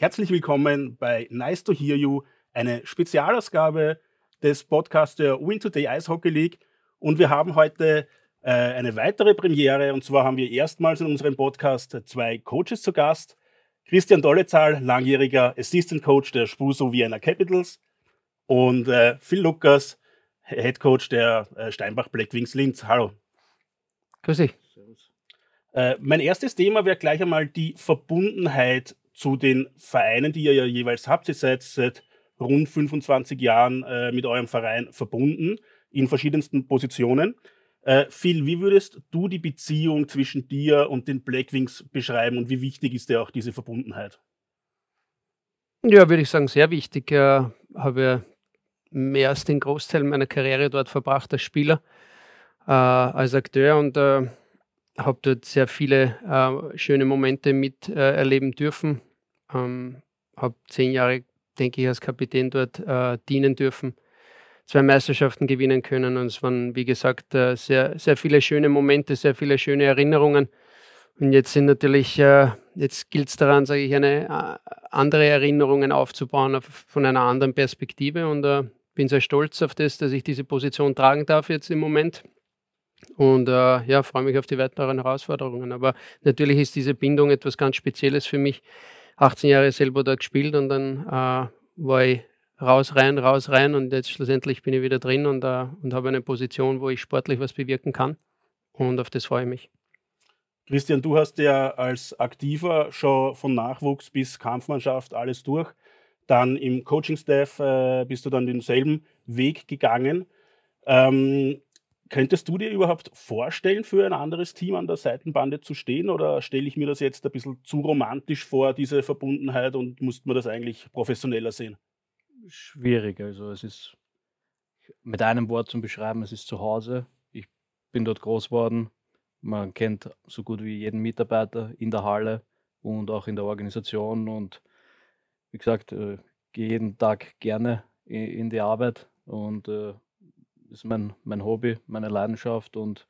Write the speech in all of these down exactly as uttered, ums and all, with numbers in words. Herzlich willkommen bei nICE to hear you, eine Spezialausgabe des Podcasts der win two day ICE Hockey League. Und wir haben heute äh, eine weitere Premiere, und zwar haben wir erstmals in unserem Podcast zwei Coaches zu Gast. Christian Dolezal, langjähriger Assistant Coach der spusu Vienna Capitals, und äh, Phil Lukas, Head Coach der äh, Steinbach Black Wings Linz. Hallo. Grüß dich. Äh, mein erstes Thema wäre gleich einmal die Verbundenheit zu den Vereinen, die ihr ja jeweils habt. Ihr seid seit rund fünfundzwanzig Jahren äh, mit eurem Verein verbunden, in verschiedensten Positionen. Äh, Phil, wie würdest du die Beziehung zwischen dir und den Black Wings beschreiben und wie wichtig ist dir auch diese Verbundenheit? Ja, würde ich sagen, sehr wichtig. Ich äh, habe mehr als den Großteil meiner Karriere dort verbracht als Spieler, äh, als Akteur und äh, habe dort sehr viele äh, schöne Momente mit äh, erleben dürfen. Ähm, habe zehn Jahre, denke ich, als Kapitän dort äh, dienen dürfen, zwei Meisterschaften gewinnen können, und es waren, wie gesagt, äh, sehr, sehr viele schöne Momente, sehr viele schöne Erinnerungen. Und jetzt sind natürlich, äh, jetzt gilt es daran, sage ich, eine äh, andere Erinnerungen aufzubauen auf, von einer anderen Perspektive, und äh, bin sehr stolz auf das, dass ich diese Position tragen darf jetzt im Moment. Und äh, ja, freue mich auf die weiteren Herausforderungen. Aber natürlich ist diese Bindung etwas ganz Spezielles für mich. achtzehn Jahre selber da gespielt, und dann äh, war ich raus, rein, raus, rein. Und jetzt schlussendlich bin ich wieder drin und, äh, und habe eine Position, wo ich sportlich was bewirken kann. Und auf das freue ich mich. Christian, du hast ja als Aktiver schon von Nachwuchs bis Kampfmannschaft alles durch. Dann im Coaching-Staff äh, bist du dann denselben Weg gegangen. Ähm, Könntest du dir überhaupt vorstellen, für ein anderes Team an der Seitenbande zu stehen, oder stelle ich mir das jetzt ein bisschen zu romantisch vor, diese Verbundenheit, und muss man das eigentlich professioneller sehen? Schwierig, also es ist mit einem Wort zu beschreiben, es ist zu Hause. Ich bin dort groß geworden, man kennt so gut wie jeden Mitarbeiter in der Halle und auch in der Organisation, und wie gesagt, ich gehe jeden Tag gerne in die Arbeit und ist mein, mein Hobby, meine Leidenschaft, und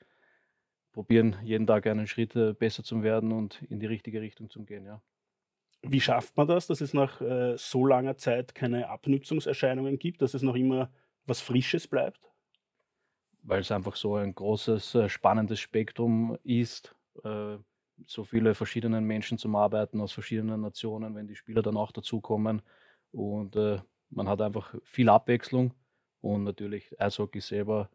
probieren jeden Tag einen Schritt besser zu werden und in die richtige Richtung zu gehen. Ja. Wie schafft man das, dass es nach äh, so langer Zeit keine Abnützungserscheinungen gibt, dass es noch immer was Frisches bleibt? Weil es einfach so ein großes, äh, spannendes Spektrum ist, äh, so viele verschiedene Menschen zum Arbeiten aus verschiedenen Nationen, wenn die Spieler dann auch dazukommen, und äh, man hat einfach viel Abwechslung. Und natürlich Eishockey selber,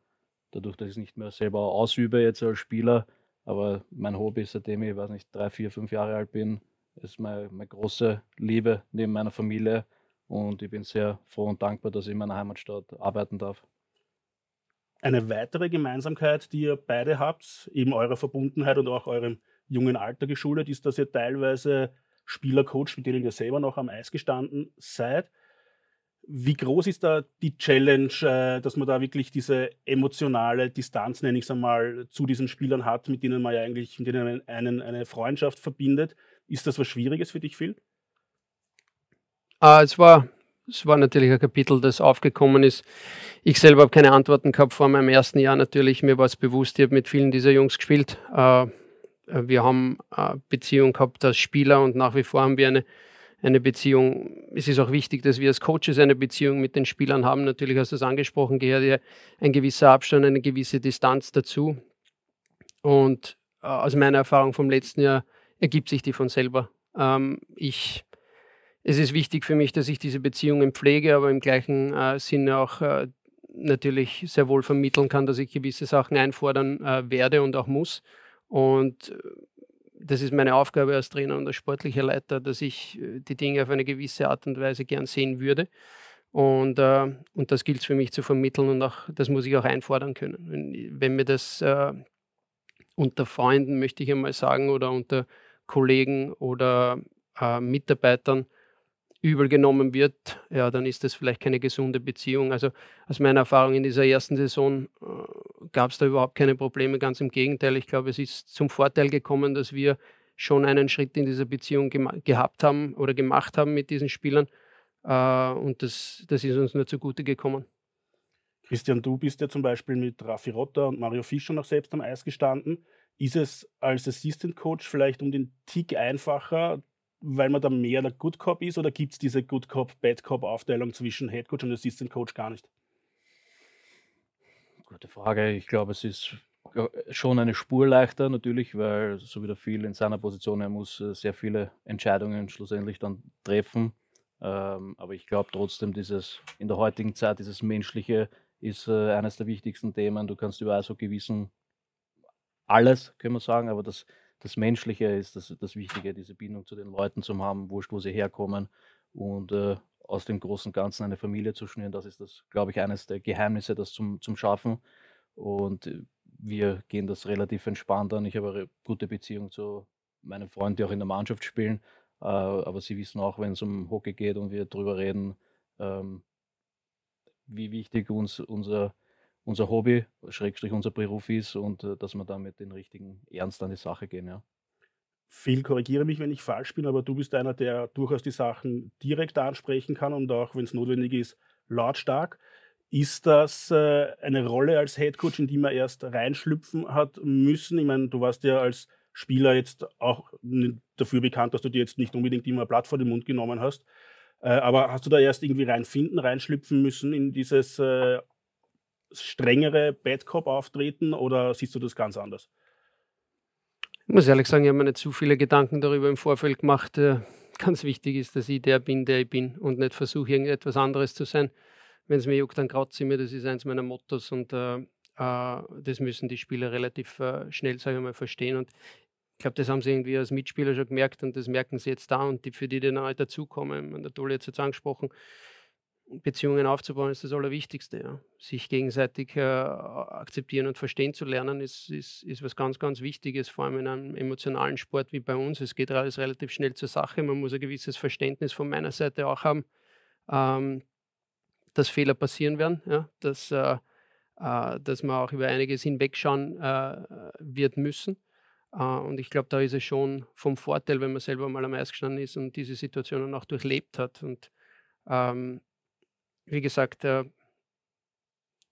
dadurch, dass ich es nicht mehr selber ausübe jetzt als Spieler, aber mein Hobby, seitdem ich, weiß nicht, drei, vier, fünf Jahre alt bin, ist meine, meine große Liebe neben meiner Familie, und ich bin sehr froh und dankbar, dass ich in meiner Heimatstadt arbeiten darf. Eine weitere Gemeinsamkeit, die ihr beide habt, eben eurer Verbundenheit und auch eurem jungen Alter geschuldet, ist, dass ihr teilweise Spieler coacht, mit denen ihr selber noch am Eis gestanden seid. Wie groß ist da die Challenge, dass man da wirklich diese emotionale Distanz, nenne ich es einmal, zu diesen Spielern hat, mit denen man ja eigentlich mit denen einen, eine Freundschaft verbindet? Ist das was Schwieriges für dich, Phil? Ah, es war, es war natürlich ein Kapitel, das aufgekommen ist. Ich selber habe keine Antworten gehabt vor meinem ersten Jahr natürlich. Mir war es bewusst, ich habe mit vielen dieser Jungs gespielt. Wir haben eine Beziehung gehabt als Spieler, und nach wie vor haben wir eine Eine Beziehung. Es ist auch wichtig, dass wir als Coaches eine Beziehung mit den Spielern haben. Natürlich hast du es angesprochen, gehört ja ein gewisser Abstand, eine gewisse Distanz dazu. Und äh, aus meiner Erfahrung vom letzten Jahr ergibt sich die von selber. Ähm, ich, es ist wichtig für mich, dass ich diese Beziehungen pflege, aber im gleichen äh, Sinne auch äh, natürlich sehr wohl vermitteln kann, dass ich gewisse Sachen einfordern äh, werde und auch muss. Und äh, Das ist meine Aufgabe als Trainer und als sportlicher Leiter, dass ich die Dinge auf eine gewisse Art und Weise gern sehen würde. Und, äh, und das gilt es für mich zu vermitteln, und auch, das muss ich auch einfordern können. Wenn, wenn mir das äh, unter Freunden, möchte ich einmal sagen, oder unter Kollegen oder äh, Mitarbeitern übel genommen wird, ja, dann ist das vielleicht keine gesunde Beziehung. Also aus meiner Erfahrung in dieser ersten Saison äh, gab es da überhaupt keine Probleme, ganz im Gegenteil. Ich glaube, es ist zum Vorteil gekommen, dass wir schon einen Schritt in dieser Beziehung gema- gehabt haben oder gemacht haben mit diesen Spielern, äh, und das, das ist uns nur zugute gekommen. Christian, du bist ja zum Beispiel mit Raffi Rotter und Mario Fischer noch selbst am Eis gestanden. Ist es als Assistant Coach vielleicht um den Tick einfacher, weil man da mehr der Good Cop ist, oder gibt es diese Good Cop, Bad Cop Aufteilung zwischen Head Coach und Assistant Coach gar nicht? Gute Frage. Ich glaube, es ist schon eine Spur leichter natürlich, weil so wieder viel in seiner Position, er muss sehr viele Entscheidungen schlussendlich dann treffen. Aber ich glaube trotzdem, dieses in der heutigen Zeit, dieses Menschliche ist eines der wichtigsten Themen. Du kannst über Eishockey wissen, alles, können wir sagen, aber das, das Menschliche ist das, das Wichtige, diese Bindung zu den Leuten zu haben, wurscht, wo sie herkommen, und äh, aus dem großen Ganzen eine Familie zu schnüren. Das ist, das, glaube ich, eines der Geheimnisse, das zum, zum Schaffen. Und wir gehen das relativ entspannt an. Ich habe eine gute Beziehung zu meinen Freunden, die auch in der Mannschaft spielen. Äh, aber sie wissen auch, wenn es um Hockey geht und wir drüber reden, ähm, wie wichtig uns unser unser Hobby, Schrägstrich unser Beruf ist, und dass wir da mit den richtigen Ernst an die Sache gehen. Ja. Phil, korrigiere mich, wenn ich falsch bin, aber du bist einer, der durchaus die Sachen direkt ansprechen kann und auch, wenn es notwendig ist, lautstark. Ist das äh, eine Rolle als Headcoach, in die man erst reinschlüpfen hat müssen? Ich meine, du warst ja als Spieler jetzt auch dafür bekannt, dass du dir jetzt nicht unbedingt immer ein Blatt vor den Mund genommen hast. Äh, aber hast du da erst irgendwie reinfinden, reinschlüpfen müssen in dieses äh, strengere Bad Cop auftreten, oder siehst du das ganz anders? Ich muss ehrlich sagen, ich habe mir nicht zu viele Gedanken darüber im Vorfeld gemacht. Ganz wichtig ist, dass ich der bin, der ich bin, und nicht versuche, irgendetwas anderes zu sein. Wenn es mir juckt, dann kratzt es mir. Das ist eins meiner Mottos, und äh, das müssen die Spieler relativ äh, schnell, sage ich mal, verstehen. Und ich glaube, das haben sie irgendwie als Mitspieler schon gemerkt, und das merken sie jetzt da, und die, für die, die dann halt dazukommen. Der Dolezal hat jetzt angesprochen, Beziehungen aufzubauen ist das Allerwichtigste. Ja. Sich gegenseitig äh, akzeptieren und verstehen zu lernen, ist, ist, ist was ganz, ganz Wichtiges, vor allem in einem emotionalen Sport wie bei uns. Es geht alles relativ schnell zur Sache. Man muss ein gewisses Verständnis von meiner Seite auch haben, ähm, dass Fehler passieren werden, ja, dass, äh, äh, dass man auch über einiges hinwegschauen äh, wird müssen. Äh, und ich glaube, da ist es schon vom Vorteil, wenn man selber mal am Eis gestanden ist und diese Situationen auch durchlebt hat. Und ähm, Wie gesagt,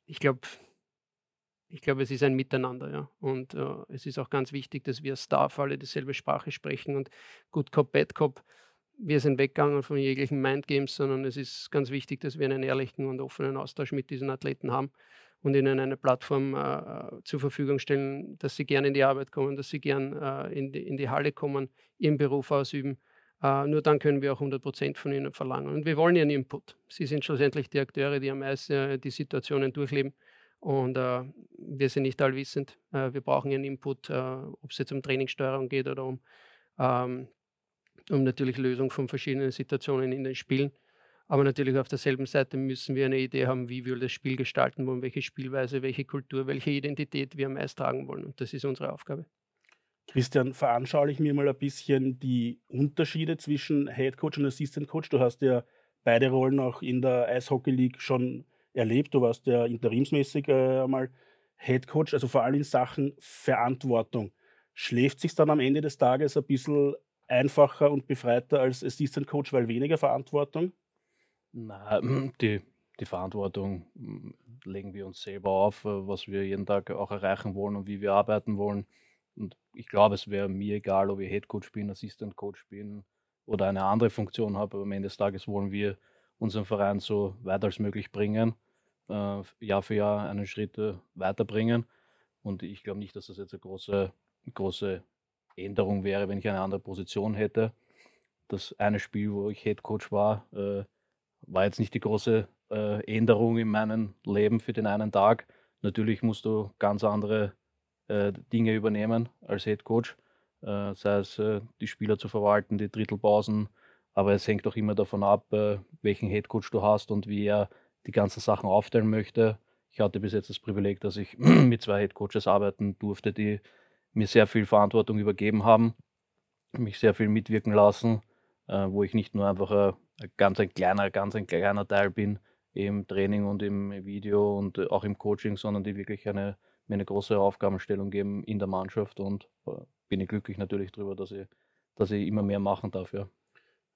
ich glaube, ich glaub, es ist ein Miteinander. Ja. Und uh, es ist auch ganz wichtig, dass wir als Staff alle dieselbe Sprache sprechen. Und Good Cop, Bad Cop, wir sind weggegangen von jeglichen Mindgames, sondern es ist ganz wichtig, dass wir einen ehrlichen und offenen Austausch mit diesen Athleten haben und ihnen eine Plattform uh, zur Verfügung stellen, dass sie gerne in die Arbeit kommen, dass sie gern uh, in, die, in die Halle kommen, ihren Beruf ausüben. Uh, nur dann können wir auch hundert Prozent von ihnen verlangen. Und wir wollen ihren Input. Sie sind schlussendlich die Akteure, die am meisten äh, die Situationen durchleben. Und uh, wir sind nicht allwissend. Uh, wir brauchen ihren Input, uh, ob es jetzt um Trainingssteuerung geht oder um, um, um natürlich Lösung von verschiedenen Situationen in den Spielen. Aber natürlich auf derselben Seite müssen wir eine Idee haben, wie wir das Spiel gestalten wollen, welche Spielweise, welche Kultur, welche Identität wir am Eis tragen wollen. Und das ist unsere Aufgabe. Christian, veranschauliche mir mal ein bisschen die Unterschiede zwischen Head Coach und Assistant Coach. Du hast ja beide Rollen auch in der Ice Hockey League schon erlebt. Du warst ja interimsmäßig äh, einmal Head Coach, also vor allem in Sachen Verantwortung. Schläft sich dann am Ende des Tages ein bisschen einfacher und befreiter als Assistant Coach, weil weniger Verantwortung? Nein, die, die Verantwortung legen wir uns selber auf, was wir jeden Tag auch erreichen wollen und wie wir arbeiten wollen. Und ich glaube, es wäre mir egal, ob ich Headcoach bin, Assistant Coach bin oder eine andere Funktion habe. Aber am Ende des Tages wollen wir unseren Verein so weit als möglich bringen, äh, Jahr für Jahr einen Schritt äh, weiterbringen. Und ich glaube nicht, dass das jetzt eine große, große Änderung wäre, wenn ich eine andere Position hätte. Das eine Spiel, wo ich Headcoach war, äh, war jetzt nicht die große äh, Änderung in meinem Leben für den einen Tag. Natürlich musst du ganz andere Dinge übernehmen als Head Coach, sei es die Spieler zu verwalten, die Drittelpausen, aber es hängt auch immer davon ab, welchen Head Coach du hast und wie er die ganzen Sachen aufteilen möchte. Ich hatte bis jetzt das Privileg, dass ich mit zwei Head Coaches arbeiten durfte, die mir sehr viel Verantwortung übergeben haben, mich sehr viel mitwirken lassen, wo ich nicht nur einfach ein ganz ein kleiner, ganz ein kleiner Teil bin im Training und im Video und auch im Coaching, sondern die wirklich eine mir eine große Aufgabenstellung geben in der Mannschaft, und äh, bin ich glücklich natürlich darüber, dass ich, dass ich immer mehr machen darf. Ja.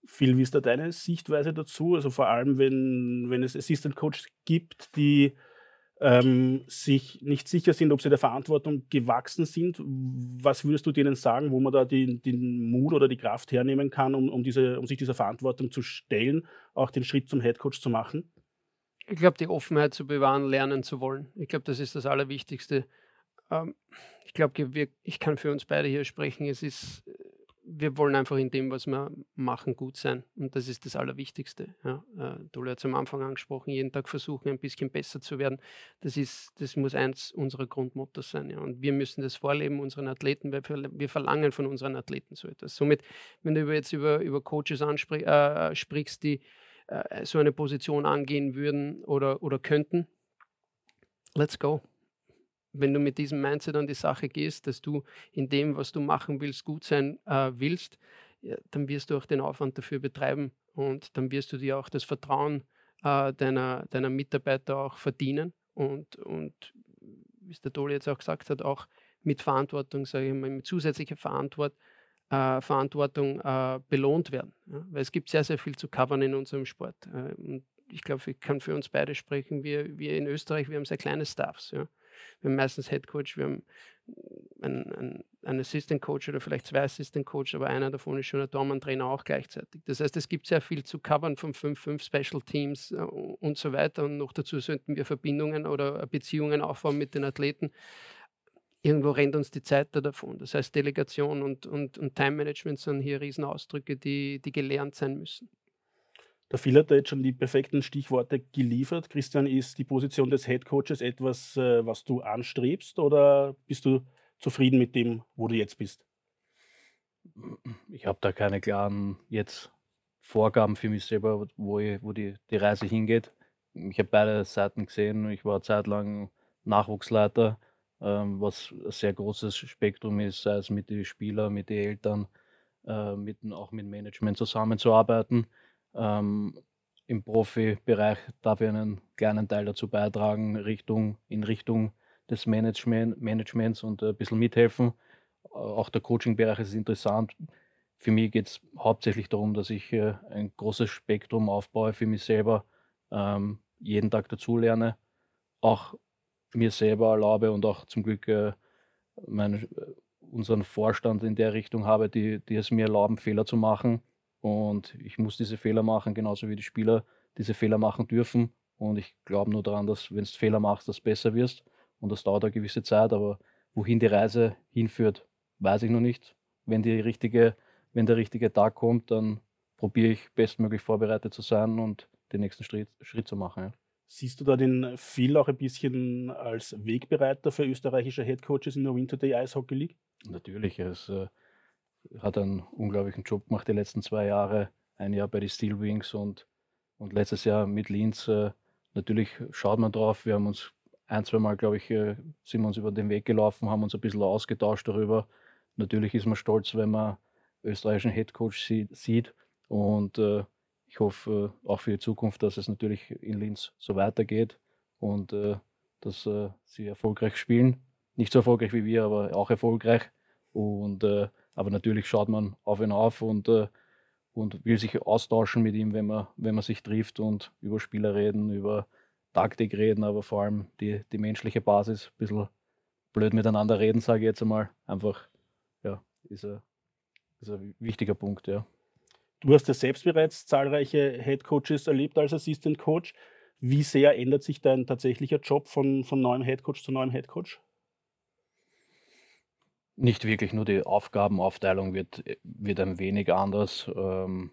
Phil, wie ist da deine Sichtweise dazu? Also vor allem, wenn, wenn es Assistant Coach gibt, die ähm, sich nicht sicher sind, ob sie der Verantwortung gewachsen sind. Was würdest du denen sagen, wo man da die, den Mut oder die Kraft hernehmen kann, um, um, diese, um sich dieser Verantwortung zu stellen, auch den Schritt zum Headcoach zu machen? Ich glaube, die Offenheit zu bewahren, lernen zu wollen. Ich glaube, das ist das Allerwichtigste. Ähm, ich glaube, ich kann für uns beide hier sprechen. Es ist, wir wollen einfach in dem, was wir machen, gut sein. Und das ist das Allerwichtigste. Ja. Äh, Dole hat es am Anfang angesprochen, jeden Tag versuchen, ein bisschen besser zu werden. Das ist, das muss eins unserer Grundmottos sein. Ja. Und wir müssen das vorleben, unseren Athleten, weil wir verlangen von unseren Athleten so etwas. Somit, wenn du jetzt über, über Coaches ansprich, äh, sprichst, die so eine Position angehen würden oder, oder könnten, let's go. Wenn du mit diesem Mindset an die Sache gehst, dass du in dem, was du machen willst, gut sein äh, willst, ja, dann wirst du auch den Aufwand dafür betreiben und dann wirst du dir auch das Vertrauen äh, deiner, deiner Mitarbeiter auch verdienen und, und wie es der Dole jetzt auch gesagt hat, auch mit Verantwortung, sage ich mal, mit zusätzlicher Verantwortung Äh, Verantwortung äh, belohnt werden. Ja? Weil es gibt sehr, sehr viel zu covern in unserem Sport. Äh, und ich glaube, ich kann für uns beide sprechen. Wir, wir in Österreich, wir haben sehr kleine Staffs. Ja? Wir haben meistens Headcoach, wir haben einen, einen, einen Assistant Coach oder vielleicht zwei Assistant Coach, aber einer davon ist schon ein Tormann-Trainer auch gleichzeitig. Das heißt, es gibt sehr viel zu covern von fünf fünf Special Teams äh, und so weiter. Und noch dazu sollten wir Verbindungen oder Beziehungen aufbauen mit den Athleten. Irgendwo rennt uns die Zeit da davon. Das heißt, Delegation und, und, und Time-Management sind hier Riesenausdrücke, die, die gelernt sein müssen. Der Phil hat da jetzt schon die perfekten Stichworte geliefert. Christian, ist die Position des Headcoaches etwas, was du anstrebst, oder bist du zufrieden mit dem, wo du jetzt bist? Ich habe da keine klaren jetzt Vorgaben für mich selber, wo, ich, wo die, die Reise hingeht. Ich habe beide Seiten gesehen. Ich war zeitlang Nachwuchsleiter, was ein sehr großes Spektrum ist, sei es mit den Spielern, mit den Eltern, äh, mit, auch mit Management zusammenzuarbeiten. Ähm, im Profibereich darf ich einen kleinen Teil dazu beitragen, Richtung, in Richtung des Management, Managements und ein bisschen mithelfen. Auch der Coaching-Bereich ist interessant. Für mich geht es hauptsächlich darum, dass ich äh, ein großes Spektrum aufbaue für mich selber, ähm, jeden Tag dazulerne, auch mir selber erlaube und auch zum Glück äh, mein, unseren Vorstand in der Richtung habe, die, die es mir erlauben, Fehler zu machen. Und ich muss diese Fehler machen, genauso wie die Spieler diese Fehler machen dürfen. Und ich glaube nur daran, dass, wenn du Fehler machst, dass du besser wirst. Und das dauert eine gewisse Zeit, aber wohin die Reise hinführt, weiß ich noch nicht. Wenn, die richtige, wenn der richtige Tag kommt, dann probiere ich bestmöglich vorbereitet zu sein und den nächsten Schritt, Schritt zu machen. Ja. Siehst du da den Phil auch ein bisschen als Wegbereiter für österreichische Headcoaches in der win two day ICE Hockey League? Natürlich, er äh, hat einen unglaublichen Job gemacht die letzten zwei Jahre. Ein Jahr bei den Steel Wings und, und letztes Jahr mit Linz. Äh, natürlich schaut man drauf, wir haben uns ein, zwei Mal, glaube ich, äh, sind wir uns über den Weg gelaufen, haben uns ein bisschen ausgetauscht darüber. Natürlich ist man stolz, wenn man österreichischen Headcoach sie- sieht und äh, ich hoffe äh, auch für die Zukunft, dass es natürlich in Linz so weitergeht und äh, dass äh, sie erfolgreich spielen. Nicht so erfolgreich wie wir, aber auch erfolgreich. Und, äh, aber natürlich schaut man auf ihn auf und, äh, und will sich austauschen mit ihm, wenn man, wenn man sich trifft und über Spieler reden, über Taktik reden, aber vor allem die, die menschliche Basis. Ein bisschen blöd miteinander reden, sage ich jetzt einmal. Einfach, ja, ist ein, ist ein wichtiger Punkt, ja. Du hast ja selbst bereits zahlreiche Headcoaches erlebt als Assistant Coach. Wie sehr ändert sich dein tatsächlicher Job von, von neuem Headcoach zu neuem Headcoach? Nicht wirklich, nur die Aufgabenaufteilung wird, wird ein wenig anders. Ähm,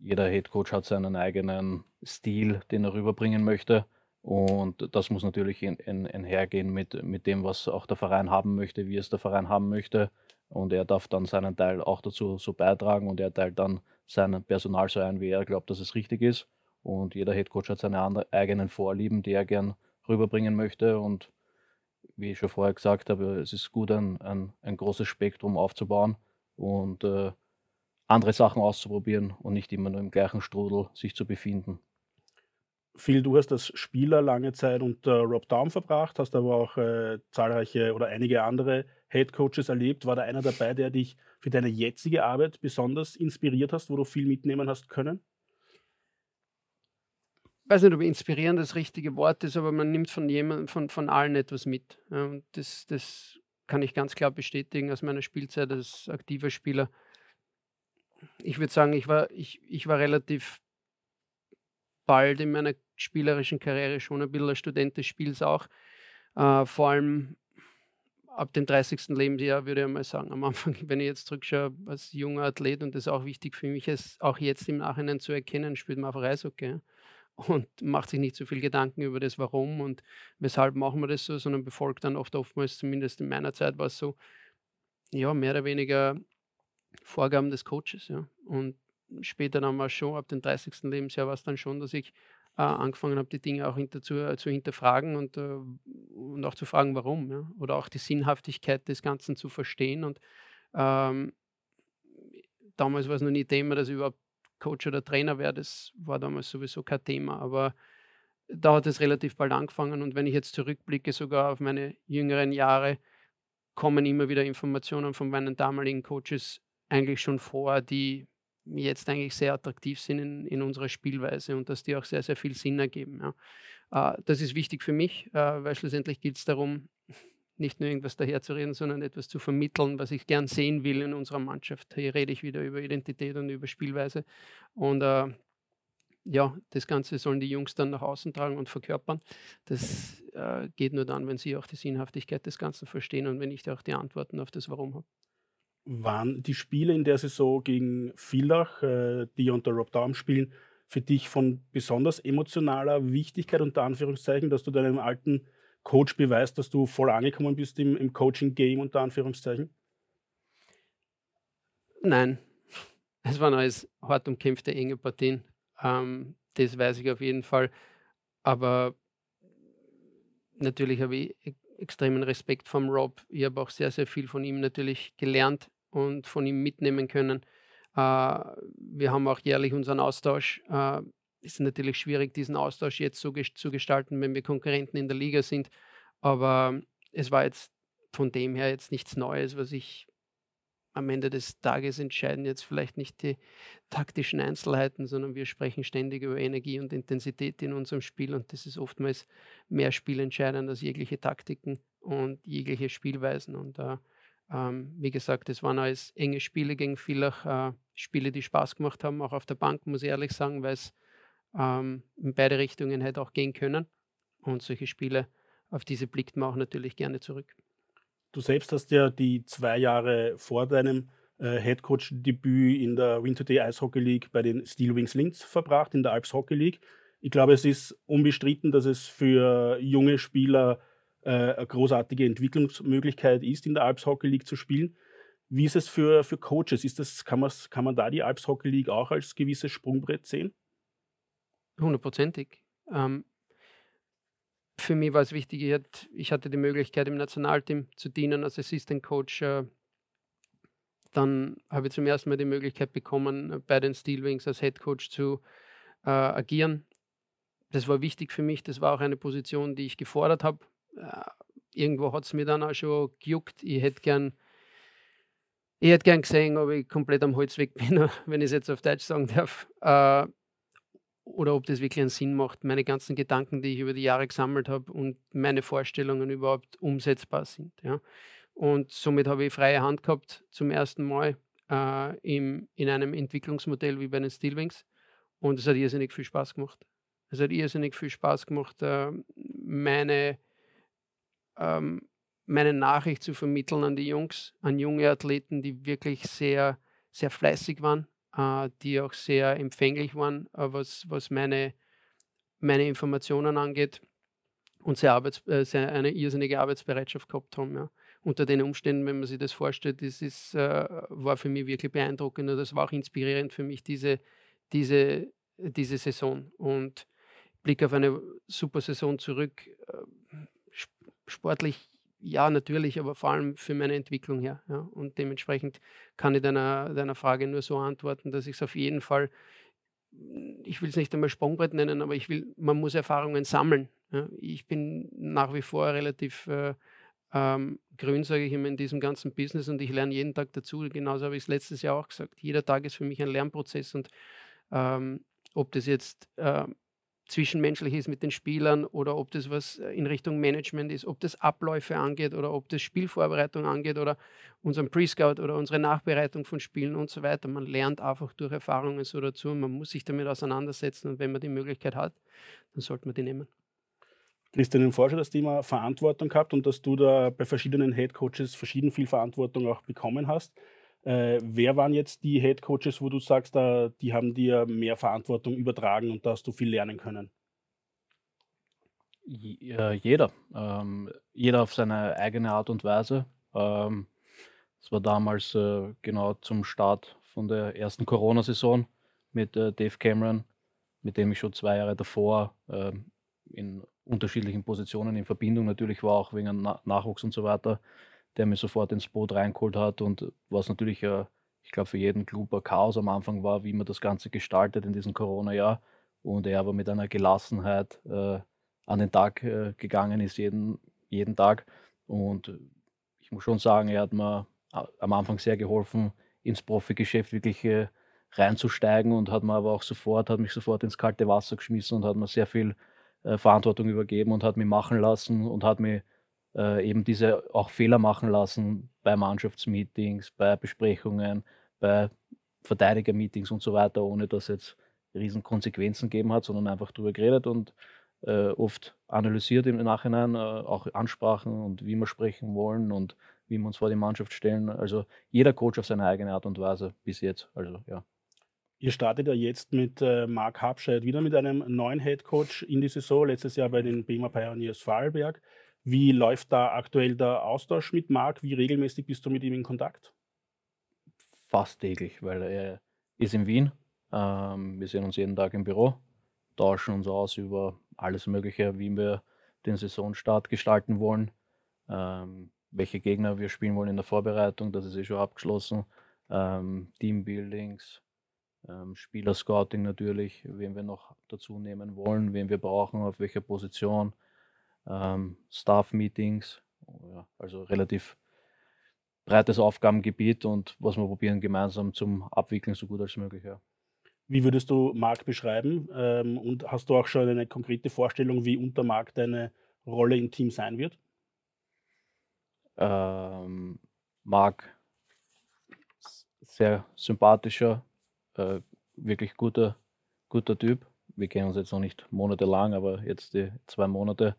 jeder Headcoach hat seinen eigenen Stil, den er rüberbringen möchte. Und das muss natürlich in, in, einhergehen mit, mit dem, was auch der Verein haben möchte, wie es der Verein haben möchte. Und er darf dann seinen Teil auch dazu so beitragen und er teilt dann sein Personal so ein, wie er glaubt, dass es richtig ist. Und jeder Headcoach hat seine andere, eigenen Vorlieben, die er gern rüberbringen möchte. Und wie ich schon vorher gesagt habe, es ist gut, ein, ein, ein großes Spektrum aufzubauen und äh, andere Sachen auszuprobieren und nicht immer nur im gleichen Strudel sich zu befinden. Phil, du hast als Spieler lange Zeit unter Rob Daum verbracht, hast aber auch äh, zahlreiche oder einige andere Headcoaches erlebt. War da einer dabei, der dich für deine jetzige Arbeit besonders inspiriert hast, wo du viel mitnehmen hast können? weiß nicht, ob inspirierend das richtige Wort ist, aber man nimmt von jemand, von, von allen etwas mit. Ja, und das, das kann ich ganz klar bestätigen aus meiner Spielzeit als aktiver Spieler. Ich würde sagen, ich war, ich, ich war relativ bald in meiner spielerischen Karriere schon ein bisschen ein Student des Spiels auch. Äh, vor allem ab dem dreißigsten Lebensjahr würde ich mal sagen, am Anfang, wenn ich jetzt zurückschaue, als junger Athlet, und das ist auch wichtig für mich, ist auch jetzt im Nachhinein zu erkennen, spielt man auf Eishockey und macht sich nicht so viel Gedanken über das Warum und weshalb machen wir das so, sondern befolgt dann oft, oftmals, zumindest in meiner Zeit war es so, ja, mehr oder weniger Vorgaben des Coaches. Ja. Und später dann war es schon, ab dem dreißigsten Lebensjahr war es dann schon, dass ich äh, angefangen habe, die Dinge auch hinter zu, äh, zu hinterfragen und, äh, und auch zu fragen, warum. Ja. Oder auch die Sinnhaftigkeit des Ganzen zu verstehen. Und ähm, damals war es noch nie Thema, dass ich überhaupt Coach oder Trainer wäre. Das war damals sowieso kein Thema. Aber da hat es relativ bald angefangen. Und wenn ich jetzt zurückblicke, sogar auf meine jüngeren Jahre, kommen immer wieder Informationen von meinen damaligen Coaches eigentlich schon vor, die jetzt eigentlich sehr attraktiv sind in, in unserer Spielweise und dass die auch sehr, sehr viel Sinn ergeben. Ja. Äh, das ist wichtig für mich, äh, weil schlussendlich geht es darum, nicht nur irgendwas daherzureden, sondern etwas zu vermitteln, was ich gern sehen will in unserer Mannschaft. Hier rede ich wieder über Identität und über Spielweise. Und äh, ja, das Ganze sollen die Jungs dann nach außen tragen und verkörpern. Das äh, geht nur dann, wenn sie auch die Sinnhaftigkeit des Ganzen verstehen und wenn ich da auch die Antworten auf das Warum habe. Waren die Spiele in der Saison gegen Villach, äh, die unter Rob Daum spielen, für dich von besonders emotionaler Wichtigkeit, unter Anführungszeichen, dass du deinem alten Coach beweist, dass du voll angekommen bist im, im Coaching-Game, unter Anführungszeichen? Nein, es waren alles hart umkämpfte, enge Partien. Ähm, das weiß ich auf jeden Fall. Aber natürlich habe ich extremen Respekt vom Rob. Ich habe auch sehr, sehr viel von ihm natürlich gelernt und von ihm mitnehmen können. Äh, wir haben auch jährlich unseren Austausch. Äh, ist natürlich schwierig, diesen Austausch jetzt so gest- zu gestalten, wenn wir Konkurrenten in der Liga sind. Aber es war jetzt von dem her jetzt nichts Neues, was ich am Ende des Tages entscheiden jetzt vielleicht nicht die taktischen Einzelheiten, sondern wir sprechen ständig über Energie und Intensität in unserem Spiel und das ist oftmals mehr spielentscheidend als jegliche Taktiken und jegliche Spielweisen. Und äh, ähm, wie gesagt, es waren alles enge Spiele gegen Villach, äh, Spiele, die Spaß gemacht haben, auch auf der Bank, muss ich ehrlich sagen, weil es in beide Richtungen hätte auch gehen können. Und solche Spiele, auf diese blickt man auch natürlich gerne zurück. Du selbst hast ja die zwei Jahre vor deinem äh, Headcoach-Debüt in der win two day ICE Hockey League bei den Steel Wings Linz verbracht, in der Alps Hockey League. Ich glaube, es ist unbestritten, dass es für junge Spieler äh, eine großartige Entwicklungsmöglichkeit ist, in der Alps Hockey League zu spielen. Wie ist es für, für Coaches? Ist das, kann, kann man da die Alps Hockey League auch als gewisses Sprungbrett sehen? Hundertprozentig. Ähm, für mich war es wichtig, ich hatte, ich hatte die Möglichkeit, im Nationalteam zu dienen als Assistant Coach. Äh, dann habe ich zum ersten Mal die Möglichkeit bekommen, bei den Steel Wings als Head Coach zu äh, agieren. Das war wichtig für mich. Das war auch eine Position, die ich gefordert habe. Äh, irgendwo hat es mir dann auch schon gejuckt. Ich hätte gern ich hätte gern gesehen, ob ich komplett am Holzweg bin, wenn ich es jetzt auf Deutsch sagen darf. Äh, oder ob das wirklich einen Sinn macht, meine ganzen Gedanken, die ich über die Jahre gesammelt habe und meine Vorstellungen überhaupt umsetzbar sind. Ja. Und somit habe ich freie Hand gehabt zum ersten Mal äh, im, in einem Entwicklungsmodell wie bei den Steel Wings und es hat irrsinnig viel Spaß gemacht. Es hat irrsinnig viel Spaß gemacht, äh, meine, ähm, meine Nachricht zu vermitteln an die Jungs, an junge Athleten, die wirklich sehr, sehr fleißig waren, die auch sehr empfänglich waren, was, was meine, meine Informationen angeht und sehr Arbeits, äh, sehr eine irrsinnige Arbeitsbereitschaft gehabt haben. Ja. Unter den Umständen, wenn man sich das vorstellt, das ist, äh, war für mich wirklich beeindruckend und das war auch inspirierend für mich, diese, diese, diese Saison. Und Blick auf eine super Saison zurück, sportlich, ja, natürlich, aber vor allem für meine Entwicklung her. Ja. Und dementsprechend kann ich deiner, deiner Frage nur so antworten, dass ich es auf jeden Fall, ich will es nicht einmal Sprungbrett nennen, aber ich will, man muss Erfahrungen sammeln. Ja. Ich bin nach wie vor relativ äh, ähm, grün, sage ich immer, in diesem ganzen Business und ich lerne jeden Tag dazu. Genauso habe ich es letztes Jahr auch gesagt. Jeder Tag ist für mich ein Lernprozess und ähm, ob das jetzt äh, Zwischenmenschliches mit den Spielern oder ob das was in Richtung Management ist, ob das Abläufe angeht oder ob das Spielvorbereitung angeht oder unseren Pre-Scout oder unsere Nachbereitung von Spielen und so weiter. Man lernt einfach durch Erfahrungen so dazu und man muss sich damit auseinandersetzen und wenn man die Möglichkeit hat, dann sollte man die nehmen. Christian, im Vorschau das Thema Verantwortung gehabt und dass du da bei verschiedenen Headcoaches verschieden viel Verantwortung auch bekommen hast. Äh, wer waren jetzt die Headcoaches, wo du sagst, da, die haben dir mehr Verantwortung übertragen und da hast du viel lernen können? Ja, jeder. Ähm, jeder auf seine eigene Art und Weise. Ähm, das war damals äh, genau zum Start von der ersten Corona-Saison mit äh, Dave Cameron, mit dem ich schon zwei Jahre davor äh, in unterschiedlichen Positionen in Verbindung natürlich war, auch wegen Na- Nachwuchs und so weiter, der mir sofort ins Boot reingeholt hat und was natürlich, äh, ich glaube, für jeden Club ein Chaos am Anfang war, wie man das Ganze gestaltet in diesem Corona-Jahr. Und er aber mit einer Gelassenheit äh, an den Tag äh, gegangen ist, jeden, jeden Tag. Und ich muss schon sagen, er hat mir am Anfang sehr geholfen, ins Profigeschäft wirklich äh, reinzusteigen und hat mir aber auch sofort, hat mich sofort ins kalte Wasser geschmissen und hat mir sehr viel äh, Verantwortung übergeben und hat mich machen lassen und hat mich Äh, eben diese auch Fehler machen lassen bei Mannschaftsmeetings, bei Besprechungen, bei Verteidigermeetings und so weiter, ohne dass jetzt riesen Konsequenzen gegeben hat, sondern einfach drüber geredet und äh, oft analysiert im Nachhinein äh, auch Ansprachen und wie wir sprechen wollen und wie wir uns vor die Mannschaft stellen. Also jeder Coach auf seine eigene Art und Weise bis jetzt. Also ja. Ihr startet ja jetzt mit äh, Marc Habscheid wieder mit einem neuen Headcoach in die Saison, letztes Jahr bei den BEMA Pioneers Vorarlberg. Wie läuft da aktuell der Austausch mit Marc? Wie regelmäßig bist du mit ihm in Kontakt? Fast täglich, weil er ist in Wien. Ähm, wir sehen uns jeden Tag im Büro, tauschen uns aus über alles Mögliche, wie wir den Saisonstart gestalten wollen, ähm, welche Gegner wir spielen wollen in der Vorbereitung, das ist eh schon abgeschlossen, ähm, Teambuildings, ähm, Spielerscouting natürlich, wen wir noch dazu nehmen wollen, wen wir brauchen, auf welcher Position. Um, Staff-Meetings, also relativ breites Aufgabengebiet und was wir probieren gemeinsam zum Abwickeln so gut als möglich. Ja. Wie würdest du Marc beschreiben ähm, und hast du auch schon eine konkrete Vorstellung, wie unter Marc deine Rolle im Team sein wird? Ähm, Marc, sehr sympathischer, äh, wirklich guter, guter Typ. Wir kennen uns jetzt noch nicht monatelang, aber jetzt die zwei Monate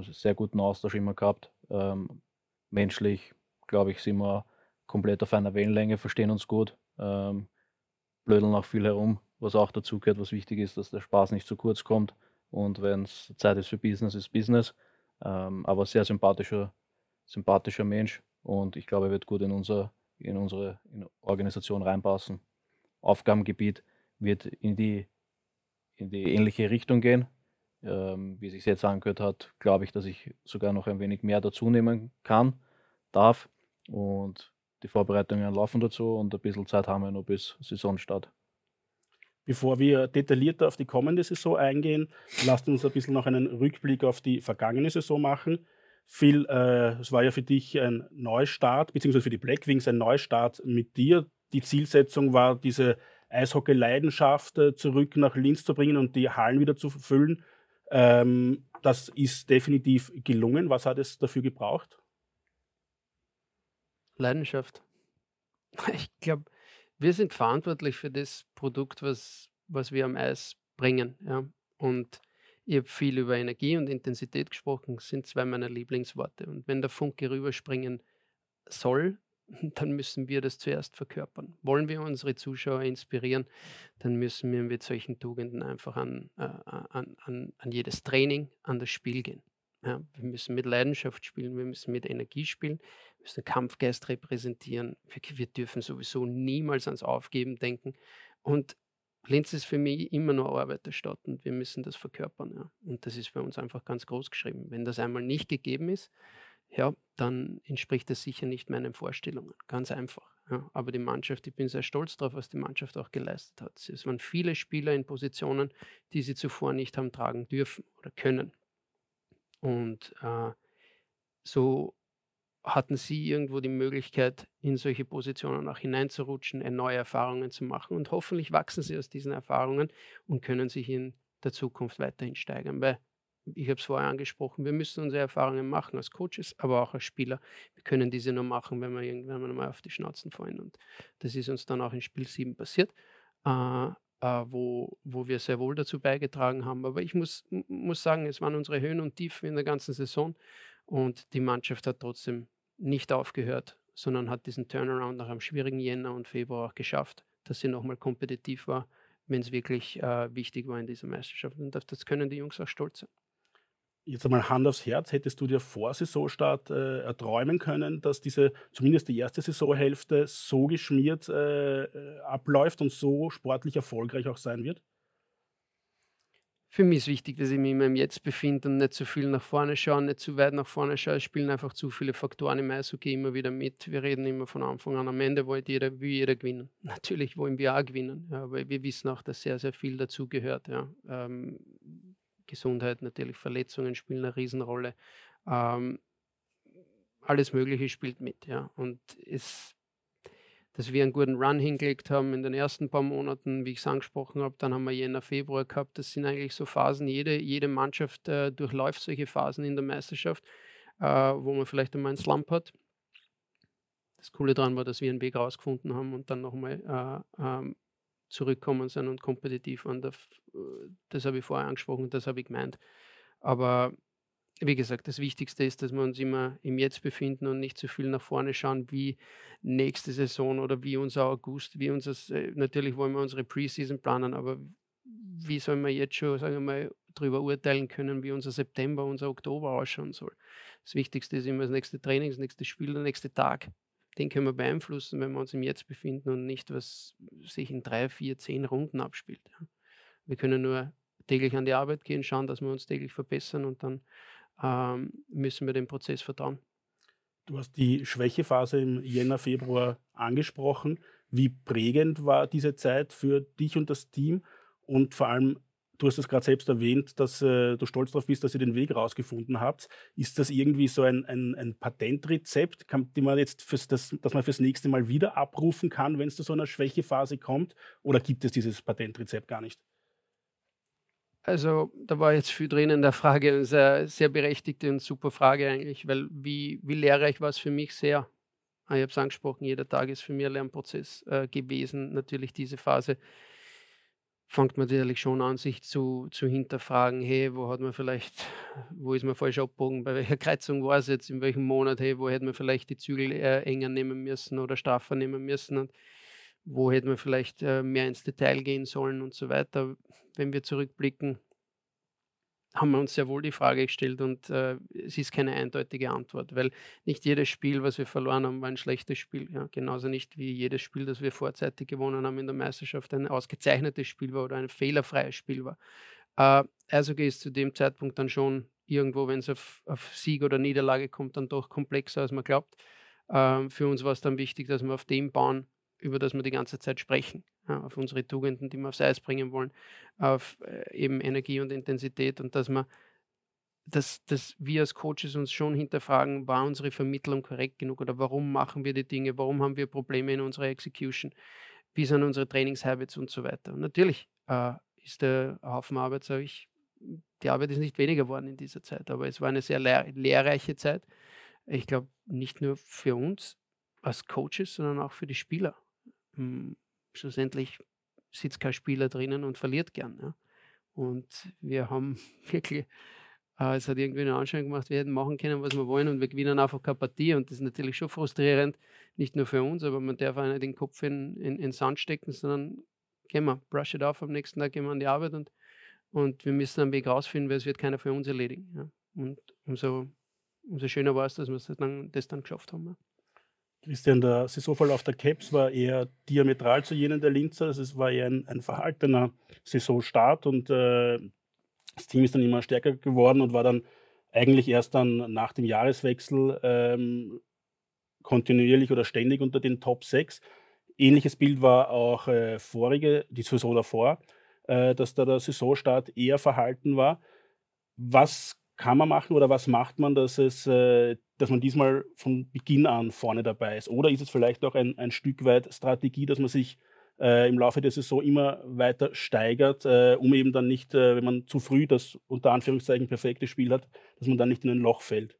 sehr guten Austausch immer gehabt. Ähm, menschlich, glaube ich, sind wir komplett auf einer Wellenlänge, verstehen uns gut, ähm, blödeln auch viel herum, was auch dazu gehört, was wichtig ist, dass der Spaß nicht zu kurz kommt und wenn es Zeit ist für Business, ist Business. Ähm, aber sehr sympathischer, sympathischer Mensch und ich glaube, er wird gut in, unser, in unsere in Organisation reinpassen. Aufgabengebiet wird in die, in die ähnliche Richtung gehen. Ähm, wie es sich jetzt angehört hat, glaube ich, dass ich sogar noch ein wenig mehr dazu nehmen kann, darf und die Vorbereitungen laufen dazu und ein bisschen Zeit haben wir noch bis Saisonstart. Bevor wir detaillierter auf die kommende Saison eingehen, lasst uns ein bisschen noch einen Rückblick auf die vergangene Saison machen. Phil, äh, es war ja für dich ein Neustart, beziehungsweise für die Black Wings ein Neustart mit dir. Die Zielsetzung war, diese Eishockey-Leidenschaft äh, zurück nach Linz zu bringen und die Hallen wieder zu füllen. Ähm, das ist definitiv gelungen. Was hat es dafür gebraucht? Leidenschaft. Ich glaube, wir sind verantwortlich für das Produkt, was, was wir am Eis bringen. Ja. Und ich habe viel über Energie und Intensität gesprochen. Das sind zwei meiner Lieblingsworte. Und wenn der Funke rüberspringen soll, dann müssen wir das zuerst verkörpern. Wollen wir unsere Zuschauer inspirieren, dann müssen wir mit solchen Tugenden einfach an, äh, an, an, an jedes Training, an das Spiel gehen. Ja, wir müssen mit Leidenschaft spielen, wir müssen mit Energie spielen, wir müssen Kampfgeist repräsentieren, wir, wir dürfen sowieso niemals ans Aufgeben denken. Und Linz ist für mich immer nur Arbeiterstadt und wir müssen das verkörpern. Ja. Und das ist bei uns einfach ganz groß geschrieben. Wenn das einmal nicht gegeben ist, ja, dann entspricht das sicher nicht meinen Vorstellungen. Ganz einfach. Ja. Aber die Mannschaft, ich bin sehr stolz darauf, was die Mannschaft auch geleistet hat. Es waren viele Spieler in Positionen, die sie zuvor nicht haben tragen dürfen oder können. Und äh, so hatten sie irgendwo die Möglichkeit, in solche Positionen auch hineinzurutschen, neue Erfahrungen zu machen. Und hoffentlich wachsen sie aus diesen Erfahrungen und können sich in der Zukunft weiterhin steigern. Weil, ich habe es vorher angesprochen, wir müssen unsere Erfahrungen machen als Coaches, aber auch als Spieler. Wir können diese nur machen, wenn wir irgendwann mal auf die Schnauzen fallen. Und das ist uns dann auch in Spiel sieben passiert, äh, äh, wo, wo wir sehr wohl dazu beigetragen haben. Aber ich muss, muss sagen, es waren unsere Höhen und Tiefen in der ganzen Saison. Und die Mannschaft hat trotzdem nicht aufgehört, sondern hat diesen Turnaround nach einem schwierigen Jänner und Februar auch geschafft, dass sie nochmal kompetitiv war, wenn es wirklich äh, wichtig war in dieser Meisterschaft. Und auf das können die Jungs auch stolz sein. Jetzt einmal Hand aufs Herz, hättest du dir vor Saisonstart äh, erträumen können, dass diese, zumindest die erste Saisonhälfte, so geschmiert äh, abläuft und so sportlich erfolgreich auch sein wird? Für mich ist wichtig, dass ich mich immer im Jetzt befinde und nicht zu viel nach vorne schaue, nicht zu weit nach vorne schaue. Es spielen einfach zu viele Faktoren im Eishockey immer wieder mit. Wir reden immer von Anfang an, am Ende wollte jeder, will jeder gewinnen. Natürlich wollen wir auch gewinnen, ja, aber wir wissen auch, dass sehr, sehr viel dazugehört. Ja. Ähm, Gesundheit natürlich, Verletzungen spielen eine Riesenrolle. Ähm, alles Mögliche spielt mit. Ja. Und es, dass wir einen guten Run hingelegt haben in den ersten paar Monaten, wie ich es angesprochen habe, dann haben wir Jänner, Februar gehabt. Das sind eigentlich so Phasen, jede, jede Mannschaft äh, durchläuft solche Phasen in der Meisterschaft, äh, wo man vielleicht einmal einen Slump hat. Das Coole daran war, dass wir einen Weg rausgefunden haben und dann nochmal äh, ähm, zurückkommen sind und kompetitiv waren. Das habe ich vorher angesprochen, das habe ich gemeint. Aber wie gesagt, das Wichtigste ist, dass wir uns immer im Jetzt befinden und nicht zu viel nach vorne schauen, wie nächste Saison oder wie unser August, wie unser, natürlich wollen wir unsere Preseason planen, aber wie sollen wir jetzt schon, sagen wir mal, darüber urteilen können, wie unser September, unser Oktober ausschauen soll. Das Wichtigste ist immer das nächste Training, das nächste Spiel, der nächste Tag. Den können wir beeinflussen, wenn wir uns im Jetzt befinden und nicht, was sich in drei, vier, zehn Runden abspielt. Wir können nur täglich an die Arbeit gehen, schauen, dass wir uns täglich verbessern und dann ähm, müssen wir dem Prozess vertrauen. Du hast die Schwächephase im Jänner, Februar angesprochen. Wie prägend war diese Zeit für dich und das Team? Und vor allem, du hast es gerade selbst erwähnt, dass äh, du stolz darauf bist, dass ihr den Weg rausgefunden habt. Ist das irgendwie so ein, ein, ein Patentrezept, kann, die man jetzt fürs, das, dass man fürs nächste Mal wieder abrufen kann, wenn es zu so einer Schwächephase kommt? Oder gibt es dieses Patentrezept gar nicht? Also da war jetzt viel drin in der Frage, eine sehr, sehr berechtigte und super Frage eigentlich, weil wie, wie lehrreich war es für mich sehr. Ich habe es angesprochen, jeder Tag ist für mich ein Lernprozess äh, gewesen, natürlich diese Phase. Fängt man sicherlich schon an, sich zu, zu hinterfragen, hey, wo hat man vielleicht, wo ist man falsch abgebogen, bei welcher Kreuzung war es jetzt, in welchem Monat, hey, wo hätte man vielleicht die Zügel äh, enger nehmen müssen oder straffer nehmen müssen und wo hätte man vielleicht äh, mehr ins Detail gehen sollen und so weiter. Wenn wir zurückblicken, haben wir uns sehr wohl die Frage gestellt und äh, es ist keine eindeutige Antwort, weil nicht jedes Spiel, was wir verloren haben, war ein schlechtes Spiel. Ja. Genauso nicht wie jedes Spiel, das wir vorzeitig gewonnen haben in der Meisterschaft, ein ausgezeichnetes Spiel war oder ein fehlerfreies Spiel war. Äh, Eishockey ist zu dem Zeitpunkt dann schon irgendwo, wenn es auf, auf Sieg oder Niederlage kommt, dann doch komplexer, als man glaubt. Äh, für uns war es dann wichtig, dass wir auf dem bauen, über das wir die ganze Zeit sprechen, ja, auf unsere Tugenden, die wir aufs Eis bringen wollen, auf äh, eben Energie und Intensität und dass, man, dass, dass wir als Coaches uns schon hinterfragen, war unsere Vermittlung korrekt genug oder warum machen wir die Dinge, warum haben wir Probleme in unserer Execution, wie sind unsere Trainingshabits und so weiter. Und natürlich äh, ist der Haufen Arbeit, sage ich, die Arbeit ist nicht weniger geworden in dieser Zeit, aber es war eine sehr lehr- lehrreiche Zeit. Ich glaube, nicht nur für uns als Coaches, sondern auch für die Spieler. Schlussendlich sitzt kein Spieler drinnen und verliert gern. Ja. Und wir haben wirklich, äh, es hat irgendwie eine Anschauung gemacht, wir hätten machen können, was wir wollen und wir gewinnen einfach keine Partie. Und das ist natürlich schon frustrierend, nicht nur für uns, aber man darf auch nicht den Kopf in, in, in den Sand stecken, sondern gehen wir, brush it off, am nächsten Tag gehen wir an die Arbeit und, und wir müssen einen Weg rausfinden, weil es wird keiner für uns erledigen. Ja. Und umso, umso schöner war es, dass wir das dann, das dann geschafft haben. Ja. Christian, der Saisonverlauf der Caps war eher diametral zu jenen der Linzer. Also es war eher ein, ein verhaltener Saisonstart und äh, das Team ist dann immer stärker geworden und war dann eigentlich erst dann nach dem Jahreswechsel ähm, kontinuierlich oder ständig unter den Top sechs. Ähnliches Bild war auch äh, vorige, die Saison davor, äh, dass da der Saisonstart eher verhalten war. Was kann man machen oder was macht man, dass, es, dass man diesmal von Beginn an vorne dabei ist? Oder ist es vielleicht auch ein, ein Stück weit Strategie, dass man sich äh, im Laufe der Saison immer weiter steigert, äh, um eben dann nicht, äh, wenn man zu früh das unter Anführungszeichen perfekte Spiel hat, dass man dann nicht in ein Loch fällt?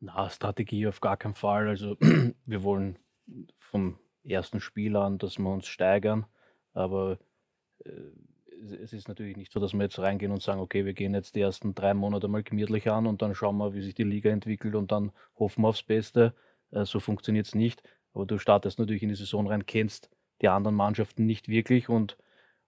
Na, Strategie auf gar keinen Fall. Also wir wollen vom ersten Spiel an, dass wir uns steigern, aber äh, es ist natürlich nicht so, dass wir jetzt reingehen und sagen, okay, wir gehen jetzt die ersten drei Monate mal gemütlich an und dann schauen wir, wie sich die Liga entwickelt und dann hoffen wir aufs Beste. Äh, so funktioniert es nicht. Aber du startest natürlich in die Saison rein, kennst die anderen Mannschaften nicht wirklich und,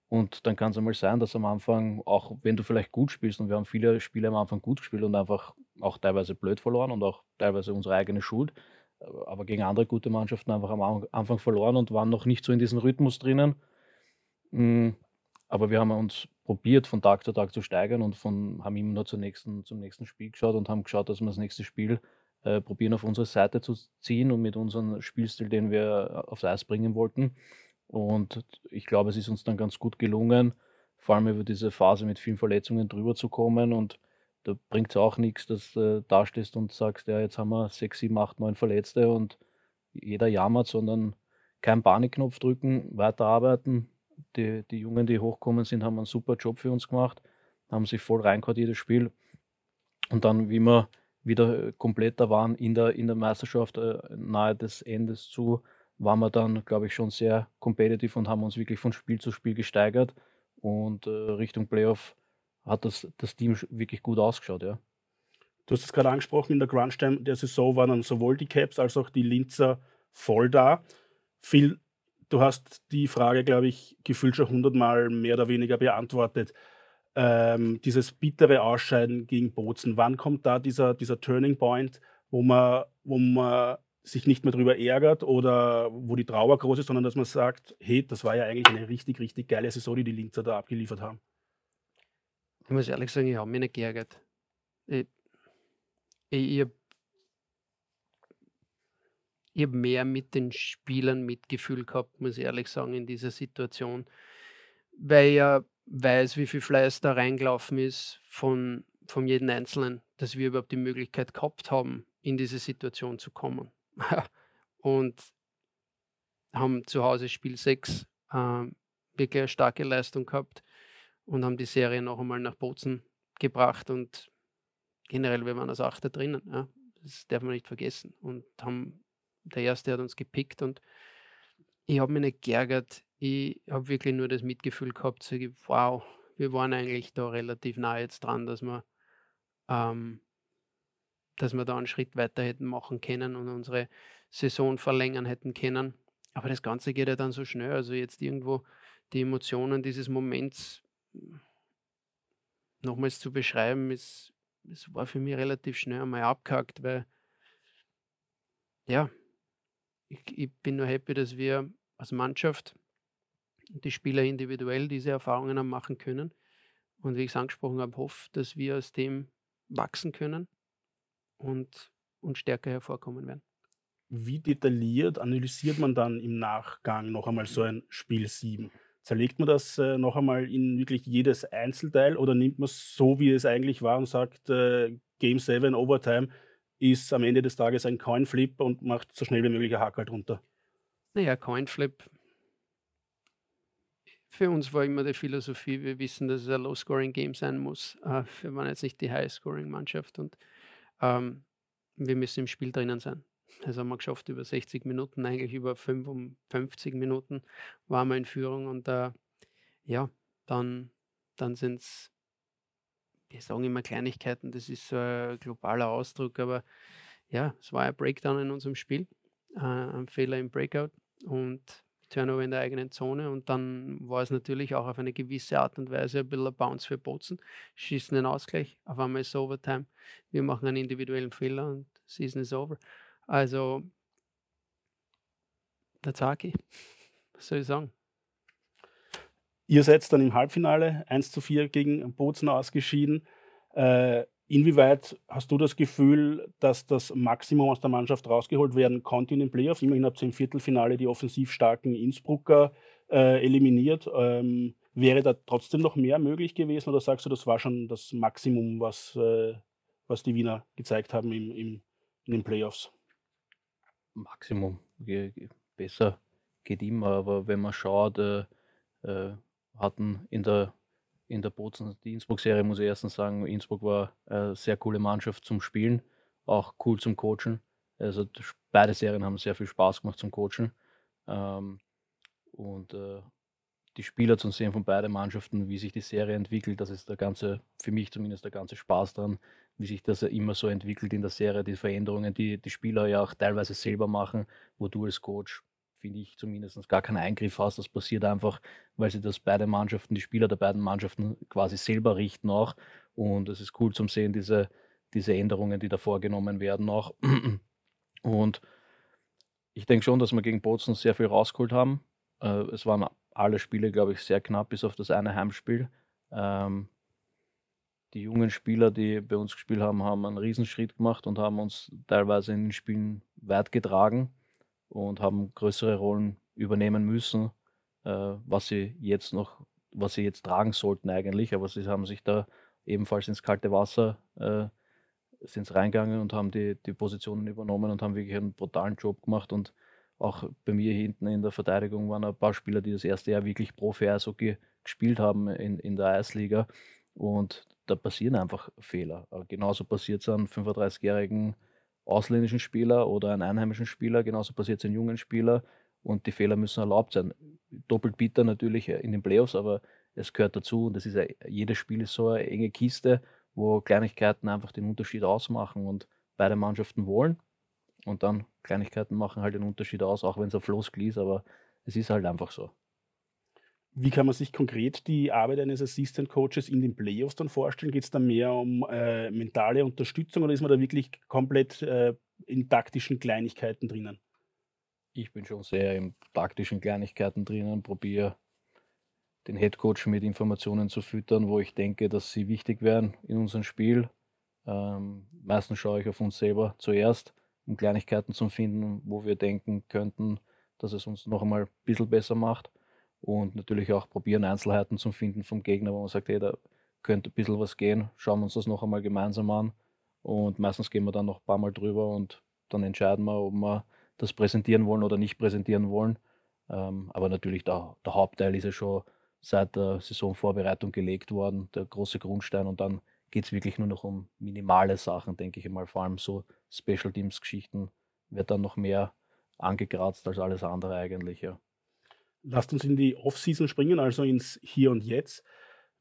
und dann kann es einmal sein, dass am Anfang, auch wenn du vielleicht gut spielst, und wir haben viele Spiele am Anfang gut gespielt und einfach auch teilweise blöd verloren und auch teilweise unsere eigene Schuld, aber gegen andere gute Mannschaften einfach am Anfang verloren und waren noch nicht so in diesem Rhythmus drinnen. Aber wir haben uns probiert, von Tag zu Tag zu steigern und von, haben immer nur zum nächsten, zum nächsten Spiel geschaut und haben geschaut, dass wir das nächste Spiel äh, probieren, auf unsere Seite zu ziehen und mit unserem Spielstil, den wir aufs Eis bringen wollten. Und ich glaube, es ist uns dann ganz gut gelungen, vor allem über diese Phase mit vielen Verletzungen drüber zu kommen. Und da bringt es auch nichts, dass du äh, da stehst und sagst, ja, jetzt haben wir sechs, sieben, acht, neun Verletzte und jeder jammert, sondern keinen Panikknopf drücken, weiterarbeiten. Die, die Jungen, die hochgekommen sind, haben einen super Job für uns gemacht, haben sich voll reingehört, jedes Spiel. Und dann, wie wir wieder komplett da waren in der, in der Meisterschaft, äh, nahe des Endes zu, waren wir dann, glaube ich, schon sehr competitive und haben uns wirklich von Spiel zu Spiel gesteigert. Und äh, Richtung Playoff hat das, das Team wirklich gut ausgeschaut, ja. Du hast es gerade angesprochen, in der Crunch-Time der Saison waren dann sowohl die Caps als auch die Linzer voll da. Phil, du hast die Frage, glaube ich, gefühlt schon hundertmal mehr oder weniger beantwortet. Ähm, dieses bittere Ausscheiden gegen Bozen, wann kommt da dieser, dieser Turning Point, wo man, wo man sich nicht mehr drüber ärgert oder wo die Trauer groß ist, sondern dass man sagt, hey, das war ja eigentlich eine richtig, richtig geile Saison, die die Linzer da abgeliefert haben? Ich muss ehrlich sagen, ich habe mich nicht geärgert. Ich, ich, ich habe hab mehr mit den Spielern Mitgefühl gehabt, muss ich ehrlich sagen, in dieser Situation, weil ich ja weiß, wie viel Fleiß da reingelaufen ist von, von jedem Einzelnen, dass wir überhaupt die Möglichkeit gehabt haben, in diese Situation zu kommen. Und haben zu Hause Spiel sechs äh, wirklich eine starke Leistung gehabt. Und haben die Serie noch einmal nach Bozen gebracht und generell, wir waren als Achter drinnen. Ja? Das darf man nicht vergessen. Und haben, der Erste hat uns gepickt und ich habe mich nicht geärgert. Ich habe wirklich nur das Mitgefühl gehabt, so, wow, wir waren eigentlich da relativ nah jetzt dran, dass wir, ähm, dass wir da einen Schritt weiter hätten machen können und unsere Saison verlängern hätten können. Aber das Ganze geht ja dann so schnell. Also jetzt irgendwo die Emotionen dieses Moments nochmals zu beschreiben, es, es war für mich relativ schnell einmal abgehakt, weil ja, ich, ich bin nur happy, dass wir als Mannschaft und die Spieler individuell diese Erfahrungen haben machen können und wie ich es angesprochen habe, hoffe, dass wir aus dem wachsen können und, und stärker hervorkommen werden. Wie detailliert analysiert man dann im Nachgang noch einmal so ein Spiel sieben? Zerlegt man das äh, noch einmal in wirklich jedes Einzelteil oder nimmt man es so, wie es eigentlich war und sagt, äh, Game sieben Overtime ist am Ende des Tages ein Coinflip und macht so schnell wie möglich ein Hackerl drunter? Naja, Coinflip. Für uns war immer die Philosophie, wir wissen, dass es ein Low-Scoring-Game sein muss. Äh, wir waren jetzt nicht die High-Scoring-Mannschaft und ähm, wir müssen im Spiel drinnen sein. Das haben wir geschafft über sechzig Minuten, eigentlich über fünfundfünfzig Minuten waren wir in Führung und äh, ja, dann, dann sind es, wir sagen immer Kleinigkeiten, das ist so ein globaler Ausdruck, aber ja, es war ein Breakdown in unserem Spiel, äh, ein Fehler im Breakout und Turnover in der eigenen Zone und dann war es natürlich auch auf eine gewisse Art und Weise ein bisschen ein Bounce für Bozen, schießen den Ausgleich, auf einmal ist Overtime, wir machen einen individuellen Fehler und Season is over. Also, der Zaki, was soll ich sagen? Ihr seid dann im Halbfinale eins zu vier gegen Bozen ausgeschieden. Äh, inwieweit hast du das Gefühl, dass das Maximum aus der Mannschaft rausgeholt werden konnte in den Playoffs? Immerhin habt ihr im Viertelfinale die offensiv starken Innsbrucker äh, eliminiert. Ähm, wäre da trotzdem noch mehr möglich gewesen oder sagst du, das war schon das Maximum, was, äh, was die Wiener gezeigt haben im, im, in den Playoffs? Maximum. Besser geht immer, aber wenn man schaut, äh, äh, hatten in der in der Bozen die Innsbruck-Serie, muss ich erstens sagen, Innsbruck war eine sehr coole Mannschaft zum Spielen, auch cool zum Coachen. Also beide Serien haben sehr viel Spaß gemacht zum Coachen. Ähm, und äh, die Spieler zu sehen von beiden Mannschaften, wie sich die Serie entwickelt, das ist der ganze, für mich zumindest der ganze Spaß dran, wie sich das immer so entwickelt in der Serie, die Veränderungen, die die Spieler ja auch teilweise selber machen, wo du als Coach, finde ich, zumindest gar keinen Eingriff hast. Das passiert einfach, weil sie das beide Mannschaften, die Spieler der beiden Mannschaften quasi selber richten auch. Und es ist cool zum Sehen, diese, diese Änderungen, die da vorgenommen werden auch. Und ich denke schon, dass wir gegen Bozen sehr viel rausgeholt haben. Es waren alle Spiele, glaube ich, sehr knapp, bis auf das eine Heimspiel. Ähm, die jungen Spieler, die bei uns gespielt haben, haben einen Riesenschritt gemacht und haben uns teilweise in den Spielen weit getragen und haben größere Rollen übernehmen müssen, äh, was sie jetzt noch, was sie jetzt tragen sollten eigentlich. Aber sie haben sich da ebenfalls ins kalte Wasser äh, sind reingegangen und haben die, die Positionen übernommen und haben wirklich einen brutalen Job gemacht. Und auch bei mir hinten in der Verteidigung waren ein paar Spieler, die das erste Jahr wirklich Profi-Eishockey gespielt haben in, in der Eisliga. Und da passieren einfach Fehler. Genauso passiert es an fünfunddreißigjährigen ausländischen Spieler oder an einheimischen Spieler, genauso passiert es an jungen Spieler. Und die Fehler müssen erlaubt sein. Doppelt bitter natürlich in den Playoffs, aber es gehört dazu. Und das ist ein, jedes Spiel ist so eine enge Kiste, wo Kleinigkeiten einfach den Unterschied ausmachen. Und beide Mannschaften wollen. Und dann Kleinigkeiten machen halt den Unterschied aus, auch wenn es ein Floskel ist, aber es ist halt einfach so. Wie kann man sich konkret die Arbeit eines Assistant Coaches in den Playoffs dann vorstellen? Geht es da mehr um äh, mentale Unterstützung oder ist man da wirklich komplett äh, in taktischen Kleinigkeiten drinnen? Ich bin schon sehr in taktischen Kleinigkeiten drinnen, probiere den Head Coach mit Informationen zu füttern, wo ich denke, dass sie wichtig wären in unserem Spiel. Ähm, meistens schaue ich auf uns selber zuerst, um Kleinigkeiten zu finden, wo wir denken könnten, dass es uns noch einmal ein bisschen besser macht. Und natürlich auch probieren, Einzelheiten zu finden vom Gegner, wo man sagt, hey, da könnte ein bisschen was gehen, schauen wir uns das noch einmal gemeinsam an. Und meistens gehen wir dann noch ein paar Mal drüber und dann entscheiden wir, ob wir das präsentieren wollen oder nicht präsentieren wollen. Aber natürlich, der, der Hauptteil ist ja schon seit der Saisonvorbereitung gelegt worden, der große Grundstein, und dann geht es wirklich nur noch um minimale Sachen, denke ich mal. Vor allem so Special Teams-Geschichten wird dann noch mehr angekratzt als alles andere eigentlich. Ja. Lasst uns in die Off-Season springen, also ins Hier und Jetzt.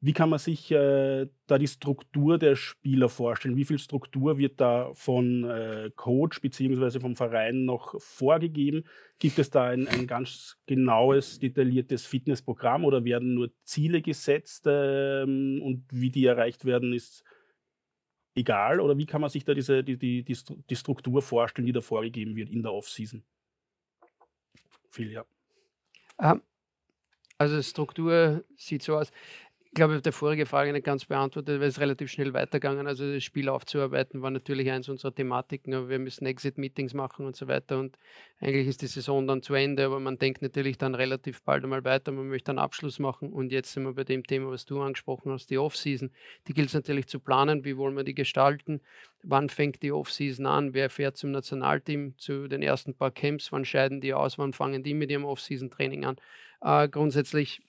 Wie kann man sich äh, da die Struktur der Spieler vorstellen? Wie viel Struktur wird da von äh, Coach bzw. vom Verein noch vorgegeben? Gibt es da ein, ein ganz genaues, detailliertes Fitnessprogramm oder werden nur Ziele gesetzt ähm, und wie die erreicht werden, ist egal? Oder wie kann man sich da diese, die, die, die Struktur vorstellen, die da vorgegeben wird in der Offseason? Viel, ja. Um, also die Struktur sieht so aus. Ich glaube, ich habe die vorige Frage nicht ganz beantwortet, weil es relativ schnell weitergegangen. Also das Spiel aufzuarbeiten war natürlich eins unserer Thematiken, aber wir müssen Exit-Meetings machen und so weiter und eigentlich ist die Saison dann zu Ende, aber man denkt natürlich dann relativ bald einmal weiter, man möchte einen Abschluss machen und jetzt sind wir bei dem Thema, was du angesprochen hast, die Off-Season. Die gilt es natürlich zu planen, wie wollen wir die gestalten, wann fängt die Off-Season an, wer fährt zum Nationalteam, zu den ersten paar Camps, wann scheiden die aus, wann fangen die mit ihrem Off-Season-Training an. Äh, grundsätzlich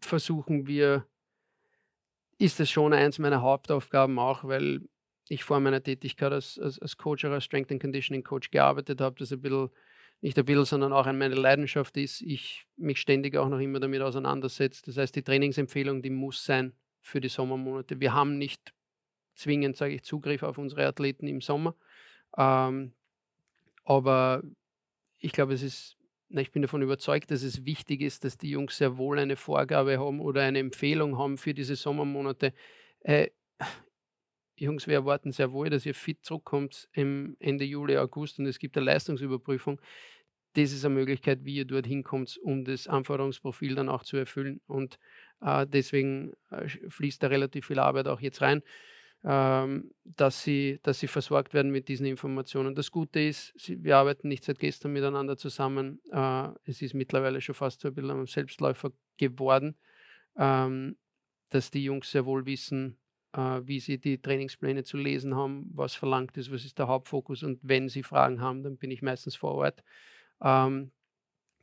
versuchen wir, ist das schon eins meiner Hauptaufgaben auch, weil ich vor meiner Tätigkeit als, als, als Coach oder als Strength and Conditioning Coach gearbeitet habe, das ein bisschen, nicht ein bisschen, sondern auch meine Leidenschaft ist, ich mich ständig auch noch immer damit auseinandersetze. Das heißt, die Trainingsempfehlung, die muss sein für die Sommermonate. Wir haben nicht zwingend, sage ich, Zugriff auf unsere Athleten im Sommer, ähm, aber ich glaube, es ist ich bin davon überzeugt, dass es wichtig ist, dass die Jungs sehr wohl eine Vorgabe haben oder eine Empfehlung haben für diese Sommermonate. Äh, Jungs, wir erwarten sehr wohl, dass ihr fit zurückkommt im Ende Juli, August und es gibt eine Leistungsüberprüfung. Das ist eine Möglichkeit, wie ihr dorthin kommt, um das Anforderungsprofil dann auch zu erfüllen. Und äh, deswegen äh, fließt da relativ viel Arbeit auch jetzt rein, ähm, dass sie, dass sie versorgt werden mit diesen Informationen. Das Gute ist, sie, wir arbeiten nicht seit gestern miteinander zusammen. Äh, es ist mittlerweile schon fast so ein bisschen ein Selbstläufer geworden, ähm, dass die Jungs sehr wohl wissen, äh, wie sie die Trainingspläne zu lesen haben, was verlangt ist, was ist der Hauptfokus. Und wenn sie Fragen haben, dann bin ich meistens vor Ort. Ähm,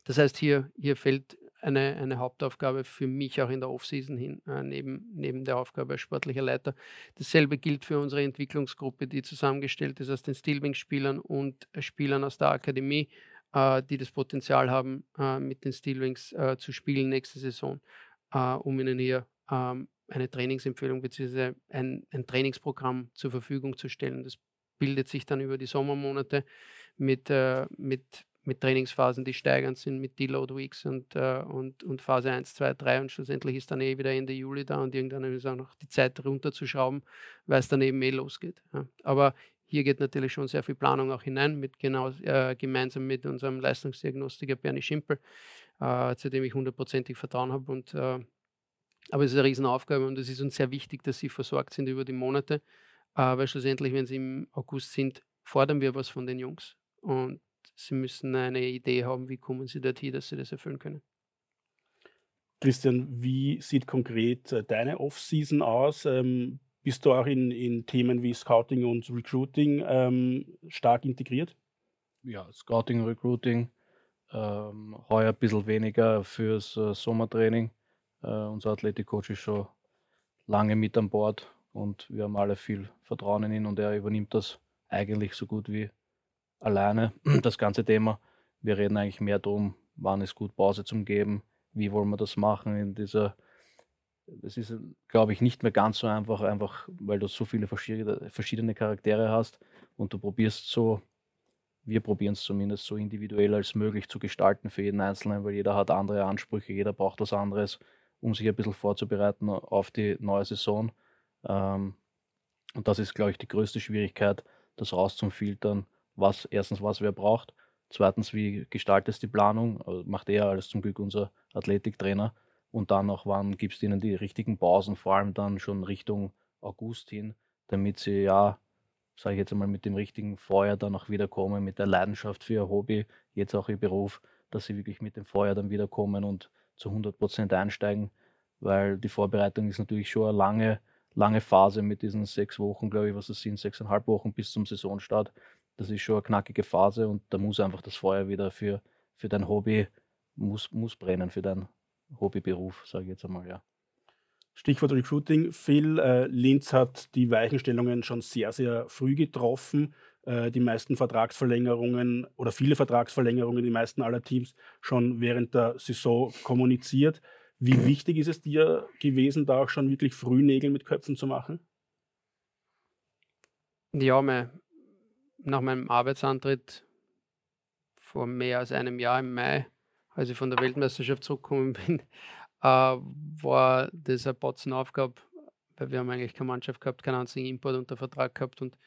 das heißt, hier, hier fällt eine, eine Hauptaufgabe für mich auch in der Offseason hin, äh, neben, neben der Aufgabe als sportlicher Leiter. Dasselbe gilt für unsere Entwicklungsgruppe, die zusammengestellt ist aus den Steel Wings Spielern und Spielern aus der Akademie, äh, die das Potenzial haben, äh, mit den Steel Wings äh, zu spielen nächste Saison, äh, um ihnen hier äh, eine Trainingsempfehlung bzw. Ein, ein Trainingsprogramm zur Verfügung zu stellen. Das bildet sich dann über die Sommermonate mit, äh, mit, mit Trainingsphasen, die steigernd sind, mit Deload Weeks und, äh, und, und Phase eins, zwei, drei. Und schlussendlich ist dann eh wieder Ende Juli da und irgendwann ist auch noch die Zeit runterzuschrauben, weil es dann eben eh losgeht. Ja. Aber hier geht natürlich schon sehr viel Planung auch hinein, mit genau, äh, gemeinsam mit unserem Leistungsdiagnostiker Bernie Schimpel, äh, zu dem ich hundertprozentig Vertrauen habe. Und, äh, aber es ist eine Riesenaufgabe und es ist uns sehr wichtig, dass sie versorgt sind über die Monate. Weil schlussendlich, wenn sie im August sind, fordern wir was von den Jungs. Und sie müssen eine Idee haben, wie kommen sie dorthin, dass sie das erfüllen können. Christian, wie sieht konkret deine Off-Season aus? Ähm, bist du auch in, in Themen wie Scouting und Recruiting ähm, stark integriert? Ja, Scouting, Recruiting. Ähm, heuer ein bisschen weniger fürs äh, Sommertraining. Äh, unser Athletikcoach ist schon lange mit an Bord. Und wir haben alle viel Vertrauen in ihn und er übernimmt das eigentlich so gut wie alleine, das ganze Thema. Wir reden eigentlich mehr darum, wann ist gut Pause zum Geben, wie wollen wir das machen in dieser, es ist, glaube ich, nicht mehr ganz so einfach, einfach weil du so viele verschiedene Charaktere hast und du probierst so, wir probieren es zumindest so individuell als möglich zu gestalten für jeden Einzelnen, weil jeder hat andere Ansprüche, jeder braucht was anderes, um sich ein bisschen vorzubereiten auf die neue Saison. Und das ist, glaube ich, die größte Schwierigkeit, das rauszufiltern, was erstens, was wer braucht, zweitens, wie gestaltest du die Planung, also macht eher alles zum Glück unser Athletiktrainer und dann auch, wann gibst du ihnen die richtigen Pausen, vor allem dann schon Richtung August hin, damit sie, ja, sage ich jetzt einmal, mit dem richtigen Feuer dann auch wiederkommen, mit der Leidenschaft für ihr Hobby, jetzt auch ihr Beruf, dass sie wirklich mit dem Feuer dann wiederkommen und zu hundert Prozent einsteigen, weil die Vorbereitung ist natürlich schon eine lange lange Phase mit diesen sechs Wochen, glaube ich, was es sind, sechseinhalb Wochen bis zum Saisonstart. Das ist schon eine knackige Phase und da muss einfach das Feuer wieder für, für dein Hobby, muss, muss brennen für deinen Hobbyberuf, sage ich jetzt einmal, ja. Stichwort Recruiting. Phil, äh, Linz hat die Weichenstellungen schon sehr, sehr früh getroffen. Äh, die meisten Vertragsverlängerungen oder viele Vertragsverlängerungen, die meisten aller Teams schon während der Saison kommuniziert. Wie wichtig ist es dir gewesen, da auch schon wirklich früh Nägel mit Köpfen zu machen? Ja, mein, nach meinem Arbeitsantritt vor mehr als einem Jahr im Mai, als ich von der Weltmeisterschaft zurückgekommen bin, äh, war das eine Botzenaufgabe, weil wir haben eigentlich keine Mannschaft gehabt, keinen einzigen Import unter Vertrag gehabt und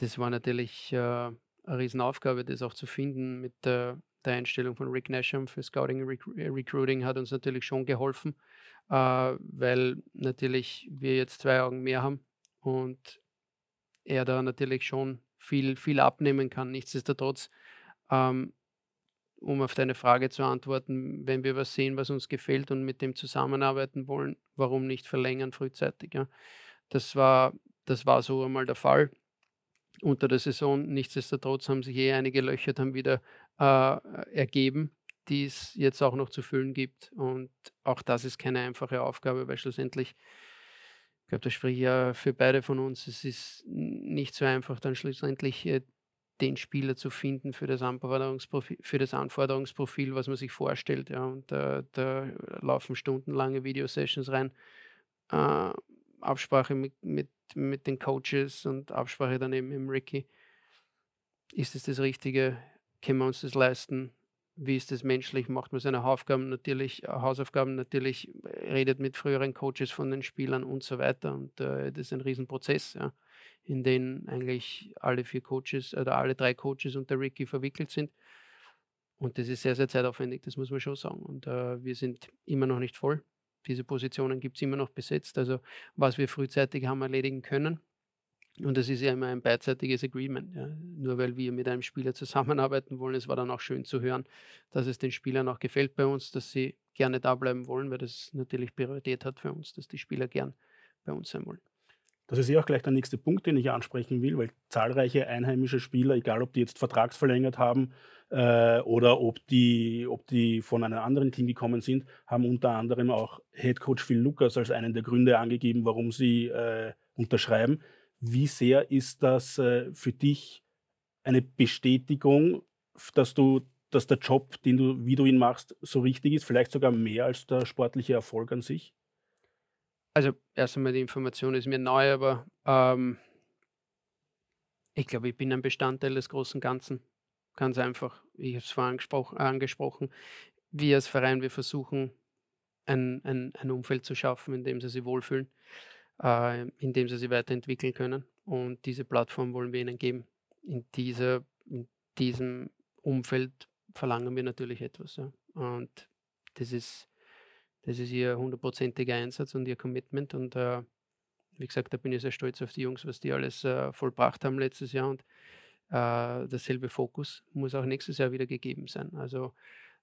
das war natürlich äh, eine Riesenaufgabe, das auch zu finden mit der Der Einstellung von Rick Nasham für Scouting und Recruiting hat uns natürlich schon geholfen, äh, weil natürlich wir jetzt zwei Augen mehr haben und er da natürlich schon viel, viel abnehmen kann. Nichtsdestotrotz, ähm, um auf deine Frage zu antworten, wenn wir was sehen, was uns gefällt und mit dem zusammenarbeiten wollen, warum nicht verlängern frühzeitig? Ja? Das war, das war so einmal der Fall unter der Saison. Nichtsdestotrotz haben sich eh einige Löcher dann wieder Äh, ergeben, die es jetzt auch noch zu füllen gibt. Und auch das ist keine einfache Aufgabe, weil schlussendlich, ich glaube, das spricht ja für beide von uns, es ist nicht so einfach, dann schlussendlich äh, den Spieler zu finden für das Anforderungsprofil, für das Anforderungsprofil, was man sich vorstellt. Ja. Und äh, da laufen stundenlange Videosessions rein, äh, Absprache mit, mit, mit den Coaches und Absprache dann eben mit Ricky. Ist es das Richtige? Können wir uns das leisten? Wie ist das menschlich? Macht man seine Aufgaben natürlich, Hausaufgaben natürlich, redet mit früheren Coaches von den Spielern und so weiter. Und äh, das ist ein Riesenprozess, ja, in den eigentlich alle vier Coaches oder alle drei Coaches und der Ricky verwickelt sind. Und das ist sehr, sehr zeitaufwendig, das muss man schon sagen. Und äh, wir sind immer noch nicht voll. Diese Positionen gibt es immer noch besetzt. Also was wir frühzeitig haben erledigen können, und das ist ja immer ein beidseitiges Agreement. Ja. Nur weil wir mit einem Spieler zusammenarbeiten wollen, es war dann auch schön zu hören, dass es den Spielern auch gefällt bei uns, dass sie gerne da bleiben wollen, weil das natürlich Priorität hat für uns, dass die Spieler gern bei uns sein wollen. Das ist ja auch gleich der nächste Punkt, den ich ansprechen will, weil zahlreiche einheimische Spieler, egal ob die jetzt vertragsverlängert haben, äh, oder ob die, ob die von einem anderen Team gekommen sind, haben unter anderem auch Headcoach Phil Lukas als einen der Gründe angegeben, warum sie äh, unterschreiben. Wie sehr ist das äh, für dich eine Bestätigung, dass du, dass der Job, den du, wie du ihn machst, so richtig ist, vielleicht sogar mehr als der sportliche Erfolg an sich? Also erst einmal, die Information ist mir neu, aber ähm, ich glaube, ich bin ein Bestandteil des großen Ganzen. Ganz einfach, wie ich es vorhin angesprochen, wir als Verein, wir versuchen, ein, ein, ein Umfeld zu schaffen, in dem sie sich wohlfühlen, äh, in dem sie sich weiterentwickeln können. Und diese Plattform wollen wir ihnen geben. In, dieser, in diesem Umfeld verlangen wir natürlich etwas. Ja. Und das ist, das ist ihr hundertprozentiger Einsatz und ihr Commitment. Und äh, wie gesagt, da bin ich sehr stolz auf die Jungs, was die alles äh, vollbracht haben letztes Jahr. Und äh, derselbe Fokus muss auch nächstes Jahr wieder gegeben sein. Also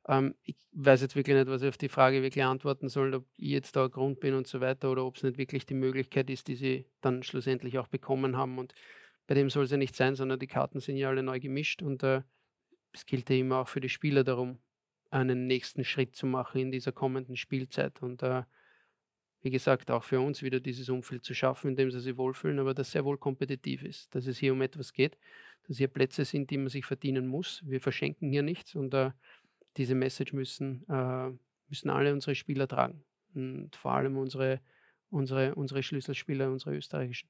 ähm, ich weiß jetzt wirklich nicht, was ich auf die Frage wirklich antworten soll, ob ich jetzt da Grund bin und so weiter oder ob es nicht wirklich die Möglichkeit ist, die sie dann schlussendlich auch bekommen haben. Und bei dem soll es ja nicht sein, sondern die Karten sind ja alle neu gemischt. Und äh, es gilt ja immer auch für die Spieler darum, einen nächsten Schritt zu machen in dieser kommenden Spielzeit. Und äh, wie gesagt, auch für uns wieder dieses Umfeld zu schaffen, in dem sie sich wohlfühlen, aber das sehr wohl kompetitiv ist, dass es hier um etwas geht, dass hier Plätze sind, die man sich verdienen muss. Wir verschenken hier nichts und äh, diese Message müssen, äh, müssen alle unsere Spieler tragen. Und vor allem unsere, unsere, unsere Schlüsselspieler, unsere österreichischen.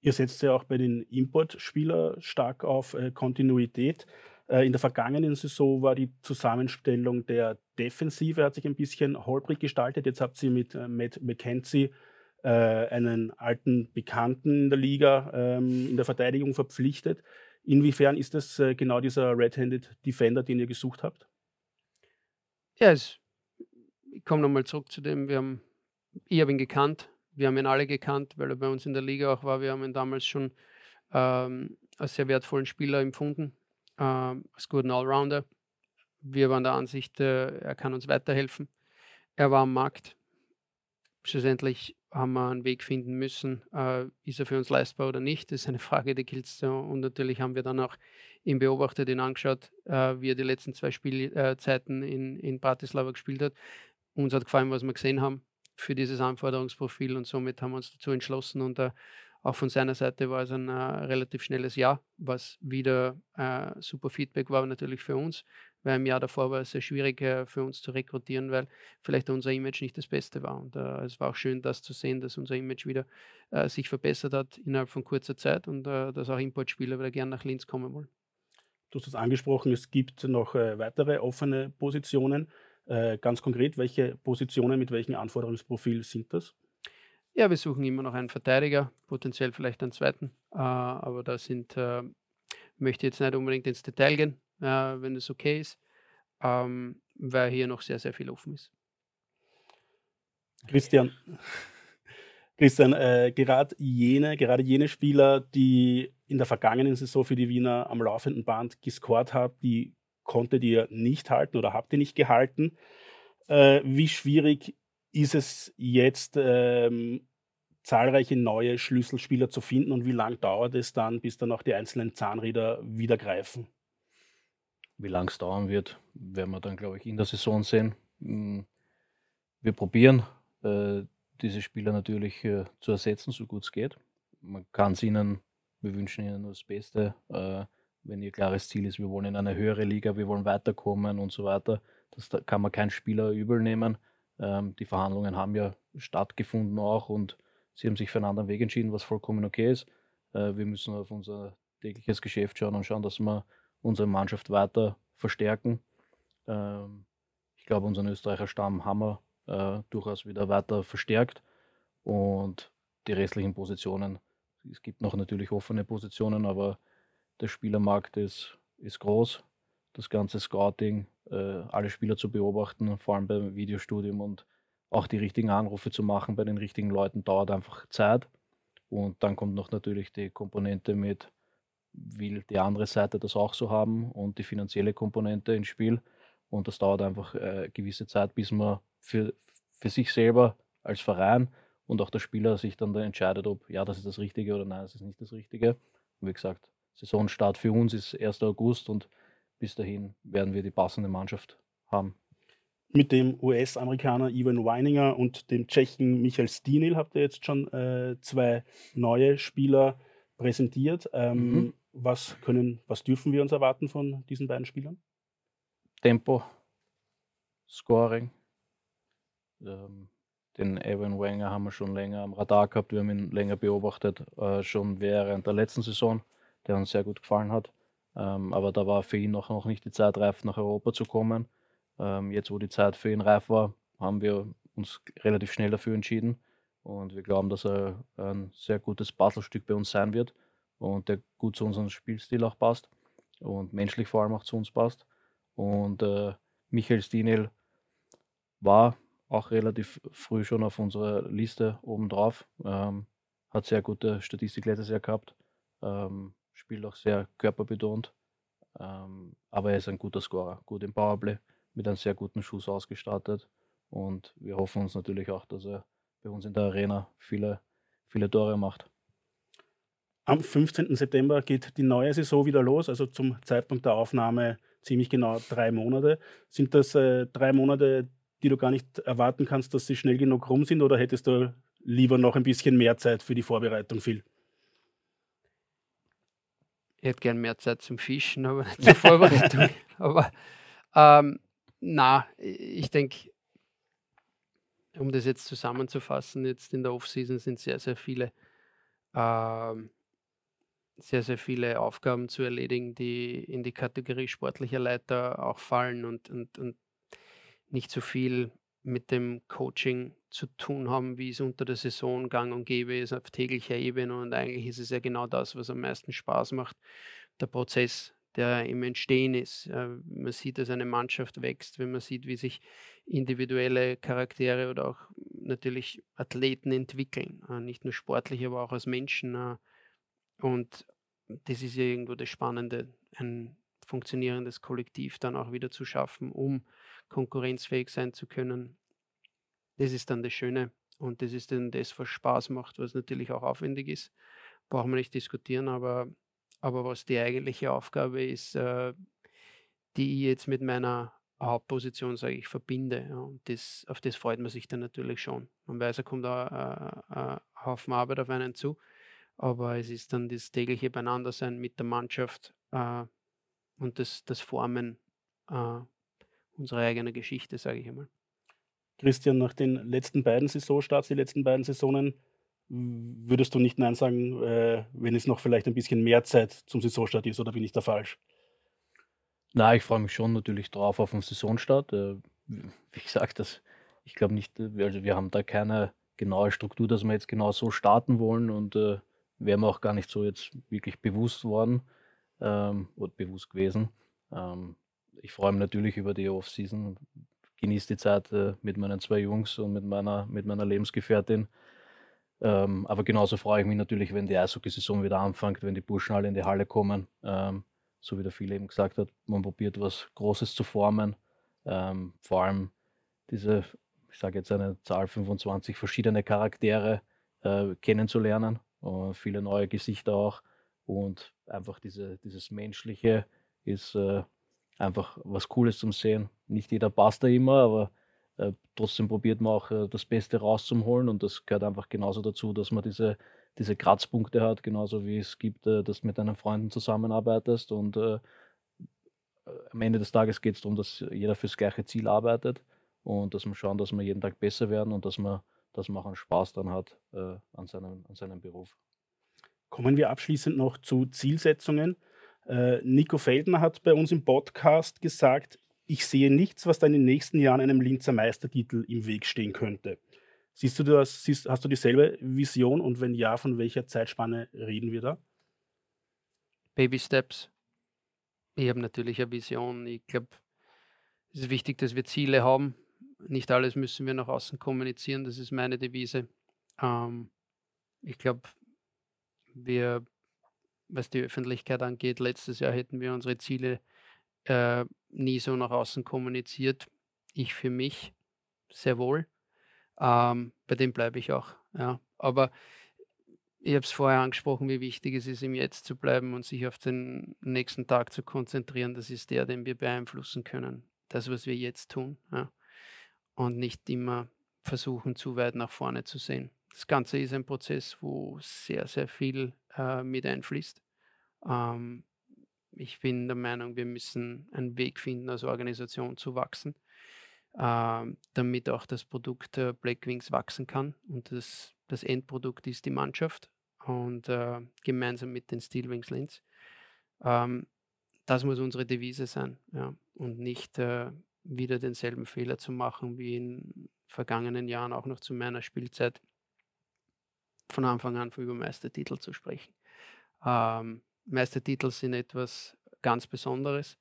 Ihr setzt ja auch bei den Importspielern stark auf äh, Kontinuität. In der vergangenen Saison war die Zusammenstellung der Defensive, hat sich ein bisschen holprig gestaltet. Jetzt habt ihr mit Matt McKenzie äh, einen alten Bekannten in der Liga ähm, in der Verteidigung verpflichtet. Inwiefern ist das äh, genau dieser Red-Handed Defender, den ihr gesucht habt? Ja, es, ich komme nochmal zurück zu dem, wir haben, ich habe ihn gekannt, wir haben ihn alle gekannt, weil er bei uns in der Liga auch war. Wir haben ihn damals schon ähm, als sehr wertvollen Spieler empfunden. Uh, als guten Allrounder. Wir waren der Ansicht, uh, er kann uns weiterhelfen. Er war am Markt. Schlussendlich haben wir einen Weg finden müssen, uh, ist er für uns leistbar oder nicht. Das ist eine Frage, die gilt es. Und natürlich haben wir dann auch ihn beobachtet, ihn angeschaut, uh, wie er die letzten zwei Spielzeiten in, in Bratislava gespielt hat. Uns hat gefallen, was wir gesehen haben für dieses Anforderungsprofil und somit haben wir uns dazu entschlossen und uh, auch von seiner Seite war es ein äh, relativ schnelles Ja, was wieder äh, super Feedback war natürlich für uns, weil im Jahr davor war es sehr schwierig äh, für uns zu rekrutieren, weil vielleicht unser Image nicht das Beste war. Und äh, es war auch schön, das zu sehen, dass unser Image wieder äh, sich verbessert hat innerhalb von kurzer Zeit und äh, dass auch Importspieler wieder gern nach Linz kommen wollen. Du hast es angesprochen, es gibt noch äh, weitere offene Positionen. Äh, ganz konkret, welche Positionen mit welchem Anforderungsprofil sind das? Ja, wir suchen immer noch einen Verteidiger, potenziell vielleicht einen zweiten, äh, aber da sind, äh, möchte jetzt nicht unbedingt ins Detail gehen, äh, wenn es okay ist, ähm, weil hier noch sehr, sehr viel offen ist. Christian, Christian äh, gerade jene, gerade jene Spieler, die in der vergangenen Saison für die Wiener am laufenden Band gescored haben, die konntet ihr nicht halten oder habt ihr nicht gehalten. Äh, wie schwierig ist Ist es jetzt ähm, zahlreiche neue Schlüsselspieler zu finden und wie lange dauert es dann, bis dann auch die einzelnen Zahnräder wieder greifen? Wie lange es dauern wird, werden wir dann, glaube ich, in der Saison sehen. Wir probieren, äh, diese Spieler natürlich äh, zu ersetzen, so gut es geht. Man kann es ihnen, wir wünschen ihnen nur das Beste, äh, wenn ihr klares Ziel ist, wir wollen in eine höhere Liga, wir wollen weiterkommen und so weiter. Das da kann man keinen Spieler übel nehmen. Die Verhandlungen haben ja stattgefunden auch und sie haben sich für einen anderen Weg entschieden, was vollkommen okay ist. Wir müssen auf unser tägliches Geschäft schauen und schauen, dass wir unsere Mannschaft weiter verstärken. Ich glaube, unseren Österreicher Stamm haben wir durchaus wieder weiter verstärkt und die restlichen Positionen, es gibt noch natürlich offene Positionen, aber der Spielermarkt ist, ist groß. Das ganze Scouting, äh, alle Spieler zu beobachten, vor allem beim Videostudium und auch die richtigen Anrufe zu machen bei den richtigen Leuten, dauert einfach Zeit. Und dann kommt noch natürlich die Komponente mit, will die andere Seite das auch so haben und die finanzielle Komponente ins Spiel. Und das dauert einfach äh, gewisse Zeit, bis man für, für sich selber als Verein und auch der Spieler sich dann da entscheidet, ob ja, das ist das Richtige oder nein, das ist nicht das Richtige. Und wie gesagt, Saisonstart für uns ist erster August und bis dahin werden wir die passende Mannschaft haben. Mit dem U S-Amerikaner Ivan Weininger und dem Tschechen Michael Stinil habt ihr jetzt schon äh, zwei neue Spieler präsentiert. Ähm, mhm. was, können, was dürfen wir uns erwarten von diesen beiden Spielern? Tempo, Scoring. Ähm, den Ivan Weininger haben wir schon länger am Radar gehabt. Wir haben ihn länger beobachtet, äh, schon während der letzten Saison, der uns sehr gut gefallen hat. Ähm, aber da war für ihn noch, noch nicht die Zeit reif, nach Europa zu kommen. Jetzt, wo die Zeit für ihn reif war, haben wir uns relativ schnell dafür entschieden und wir glauben, dass er ein sehr gutes Puzzlestück bei uns sein wird und der gut zu unserem Spielstil auch passt und menschlich vor allem auch zu uns passt. Und äh, Michael Stinil war auch relativ früh schon auf unserer Liste obendrauf, ähm, hat sehr gute Statistik letztes Jahr gehabt, ähm, spielt auch sehr körperbetont, ähm, aber er ist ein guter Scorer, gut im Powerplay, mit einem sehr guten Schuss ausgestattet und wir hoffen uns natürlich auch, dass er bei uns in der Arena viele, viele Tore macht. Am fünfzehnten September geht die neue Saison wieder los, also zum Zeitpunkt der Aufnahme ziemlich genau drei Monate. Sind das äh, drei Monate, die du gar nicht erwarten kannst, dass sie schnell genug rum sind, oder hättest du lieber noch ein bisschen mehr Zeit für die Vorbereitung, Phil? Ich hätte gern mehr Zeit zum Fischen, aber nicht zur Vorbereitung. aber ähm, Na, ich denke, um das jetzt zusammenzufassen, jetzt in der Offseason sind sehr, sehr viele, ähm, sehr, sehr viele Aufgaben zu erledigen, die in die Kategorie sportlicher Leiter auch fallen und, und, und nicht so viel mit dem Coaching zu tun haben, wie es unter der Saison gang und gäbe ist, auf täglicher Ebene. Und eigentlich ist es ja genau das, was am meisten Spaß macht, der Prozess, der im Entstehen ist. Man sieht, dass eine Mannschaft wächst, wenn man sieht, wie sich individuelle Charaktere oder auch natürlich Athleten entwickeln. Nicht nur sportlich, aber auch als Menschen. Und das ist ja irgendwo das Spannende, ein funktionierendes Kollektiv dann auch wieder zu schaffen, um konkurrenzfähig sein zu können. Das ist dann das Schöne und das ist dann das, was Spaß macht, was natürlich auch aufwendig ist. Brauchen wir nicht diskutieren, aber Aber was die eigentliche Aufgabe ist, äh, die ich jetzt mit meiner Hauptposition, sage ich, verbinde. Ja, und das, auf das freut man sich dann natürlich schon. Man weiß, da kommt ein Haufen Arbeit auf einen zu, aber es ist dann das tägliche Beieinandersein mit der Mannschaft äh, und das, das Formen äh, unserer eigenen Geschichte, sage ich einmal. Christian, nach den letzten beiden Saisonstarts, die letzten beiden Saisonen, würdest du nicht Nein sagen, wenn es noch vielleicht ein bisschen mehr Zeit zum Saisonstart ist, oder bin ich da falsch? Nein, ich freue mich schon natürlich drauf auf den Saisonstart. Wie gesagt, das, ich glaube nicht, also wir haben da keine genaue Struktur, dass wir jetzt genau so starten wollen, und äh, wäre mir auch gar nicht so jetzt wirklich bewusst worden ähm, oder bewusst gewesen. Ähm, ich freue mich natürlich über die Offseason, genieße die Zeit äh, mit meinen zwei Jungs und mit meiner, mit meiner Lebensgefährtin. Ähm, aber genauso freue ich mich natürlich, wenn die Eishockey-Saison wieder anfängt, wenn die Burschen alle in die Halle kommen. Ähm, so wie der Phil eben gesagt hat, man probiert was Großes zu formen. Ähm, vor allem diese, ich sage jetzt eine Zahl, fünfundzwanzig verschiedene Charaktere äh, kennenzulernen. Und viele neue Gesichter auch. Und einfach diese, dieses Menschliche ist äh, einfach was Cooles zum Sehen. Nicht jeder passt da immer, aber Äh, trotzdem probiert man auch äh, das Beste rauszuholen, und das gehört einfach genauso dazu, dass man diese, diese Kratzpunkte hat, genauso wie es gibt, äh, dass du mit deinen Freunden zusammenarbeitest, und äh, am Ende des Tages geht es darum, dass jeder fürs gleiche Ziel arbeitet und dass man schauen, dass wir jeden Tag besser werden und dass man, dass man auch einen Spaß dann hat äh, an seinem, an seinem Beruf. Kommen wir abschließend noch zu Zielsetzungen. Äh, Nico Feldner hat bei uns im Podcast gesagt, ich sehe nichts, was da in den nächsten Jahren einem Linzer Meistertitel im Weg stehen könnte. Siehst du das, siehst, hast du dieselbe Vision, und wenn ja, von welcher Zeitspanne reden wir da? Baby Steps. Ich habe natürlich eine Vision. Ich glaube, es ist wichtig, dass wir Ziele haben. Nicht alles müssen wir nach außen kommunizieren. Das ist meine Devise. Ähm, ich glaube, wir, was die Öffentlichkeit angeht, letztes Jahr hätten wir unsere Ziele Äh, nie so nach außen kommuniziert. Ich für mich sehr wohl. Ähm, bei dem bleibe ich auch. Ja. Aber Ich habe es vorher angesprochen, wie wichtig es ist, im Jetzt zu bleiben und sich auf den nächsten Tag zu konzentrieren. Das ist der, den wir beeinflussen können. Das, was wir jetzt tun. Ja. Und nicht immer versuchen, zu weit nach vorne zu sehen. Das Ganze ist ein Prozess, wo sehr, sehr viel äh, mit einfließt. Ähm, ich bin der Meinung, wir müssen einen Weg finden, als Organisation zu wachsen, ähm, damit auch das Produkt äh, Black Wings wachsen kann. Und das, das Endprodukt ist die Mannschaft und äh, gemeinsam mit den Steel Wings Linz. Ähm, das muss unsere Devise sein, ja, und nicht äh, wieder denselben Fehler zu machen wie in vergangenen Jahren, auch noch zu meiner Spielzeit. Von Anfang an über Meistertitel zu sprechen. Ähm, Meistertitel sind etwas ganz Besonderes,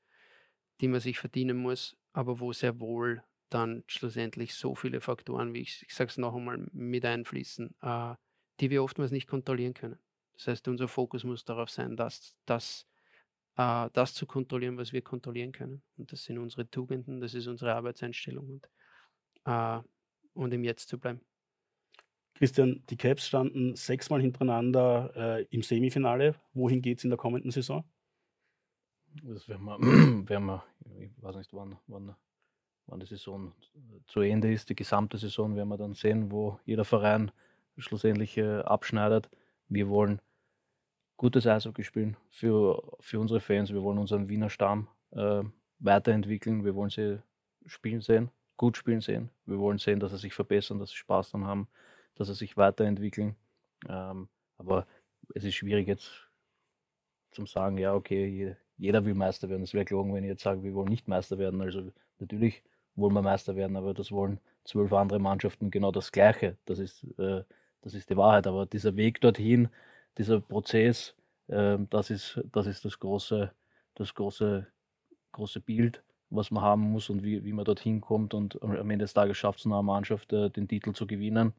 die man sich verdienen muss, aber wo sehr wohl dann schlussendlich so viele Faktoren, wie ich, ich sage es noch einmal, mit einfließen, äh, die wir oftmals nicht kontrollieren können. Das heißt, unser Fokus muss darauf sein, dass, dass, äh, das zu kontrollieren, was wir kontrollieren können. Und das sind unsere Tugenden, das ist unsere Arbeitseinstellung und, äh, und im Jetzt zu bleiben. Christian, die Caps standen sechsmal hintereinander äh, im Semifinale. Wohin geht es in der kommenden Saison? Das werden wir, werden wir ich weiß nicht, wann, wann, wann die Saison zu Ende ist. Die gesamte Saison werden wir dann sehen, wo jeder Verein schlussendlich äh, abschneidet. Wir wollen gutes Eishockey spielen für, für unsere Fans. Wir wollen unseren Wiener Stamm äh, weiterentwickeln. Wir wollen sie spielen sehen, gut spielen sehen. Wir wollen sehen, dass sie sich verbessern, dass sie Spaß daran haben, dass sie sich weiterentwickeln. Ähm, aber es ist schwierig jetzt zum sagen, ja okay, jeder will Meister werden. Es wäre gelogen, wenn ich jetzt sage, wir wollen nicht Meister werden. Also natürlich wollen wir Meister werden, aber das wollen zwölf andere Mannschaften genau das Gleiche. Das ist, äh, das ist die Wahrheit. Aber dieser Weg dorthin, dieser Prozess, äh, das ist, das ist das große, das große, große Bild, was man haben muss und wie, wie man dorthin kommt. Und am Ende des Tages schafft es eine Mannschaft, äh, den Titel zu gewinnen.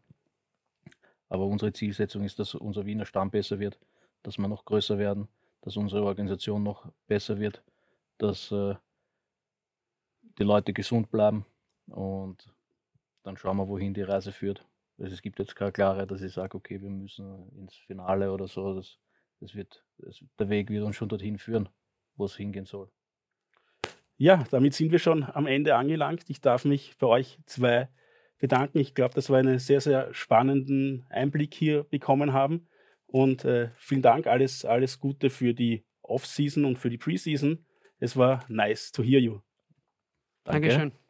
Aber unsere Zielsetzung ist, dass unser Wiener Stamm besser wird, dass wir noch größer werden, dass unsere Organisation noch besser wird, dass äh, die Leute gesund bleiben und dann schauen wir, wohin die Reise führt. Also es gibt jetzt keine klare, dass ich sage, okay, wir müssen ins Finale oder so. Das, das wird, das, der Weg wird uns schon dorthin führen, wo es hingehen soll. Ja, damit sind wir schon am Ende angelangt. Ich darf mich bei euch zwei bedanken. Ich glaube, dass wir einen sehr, sehr spannenden Einblick hier bekommen haben. Und äh, vielen Dank, alles, alles Gute für die Off-Season und für die Pre-Season. Es war nice to hear you. Danke. Dankeschön.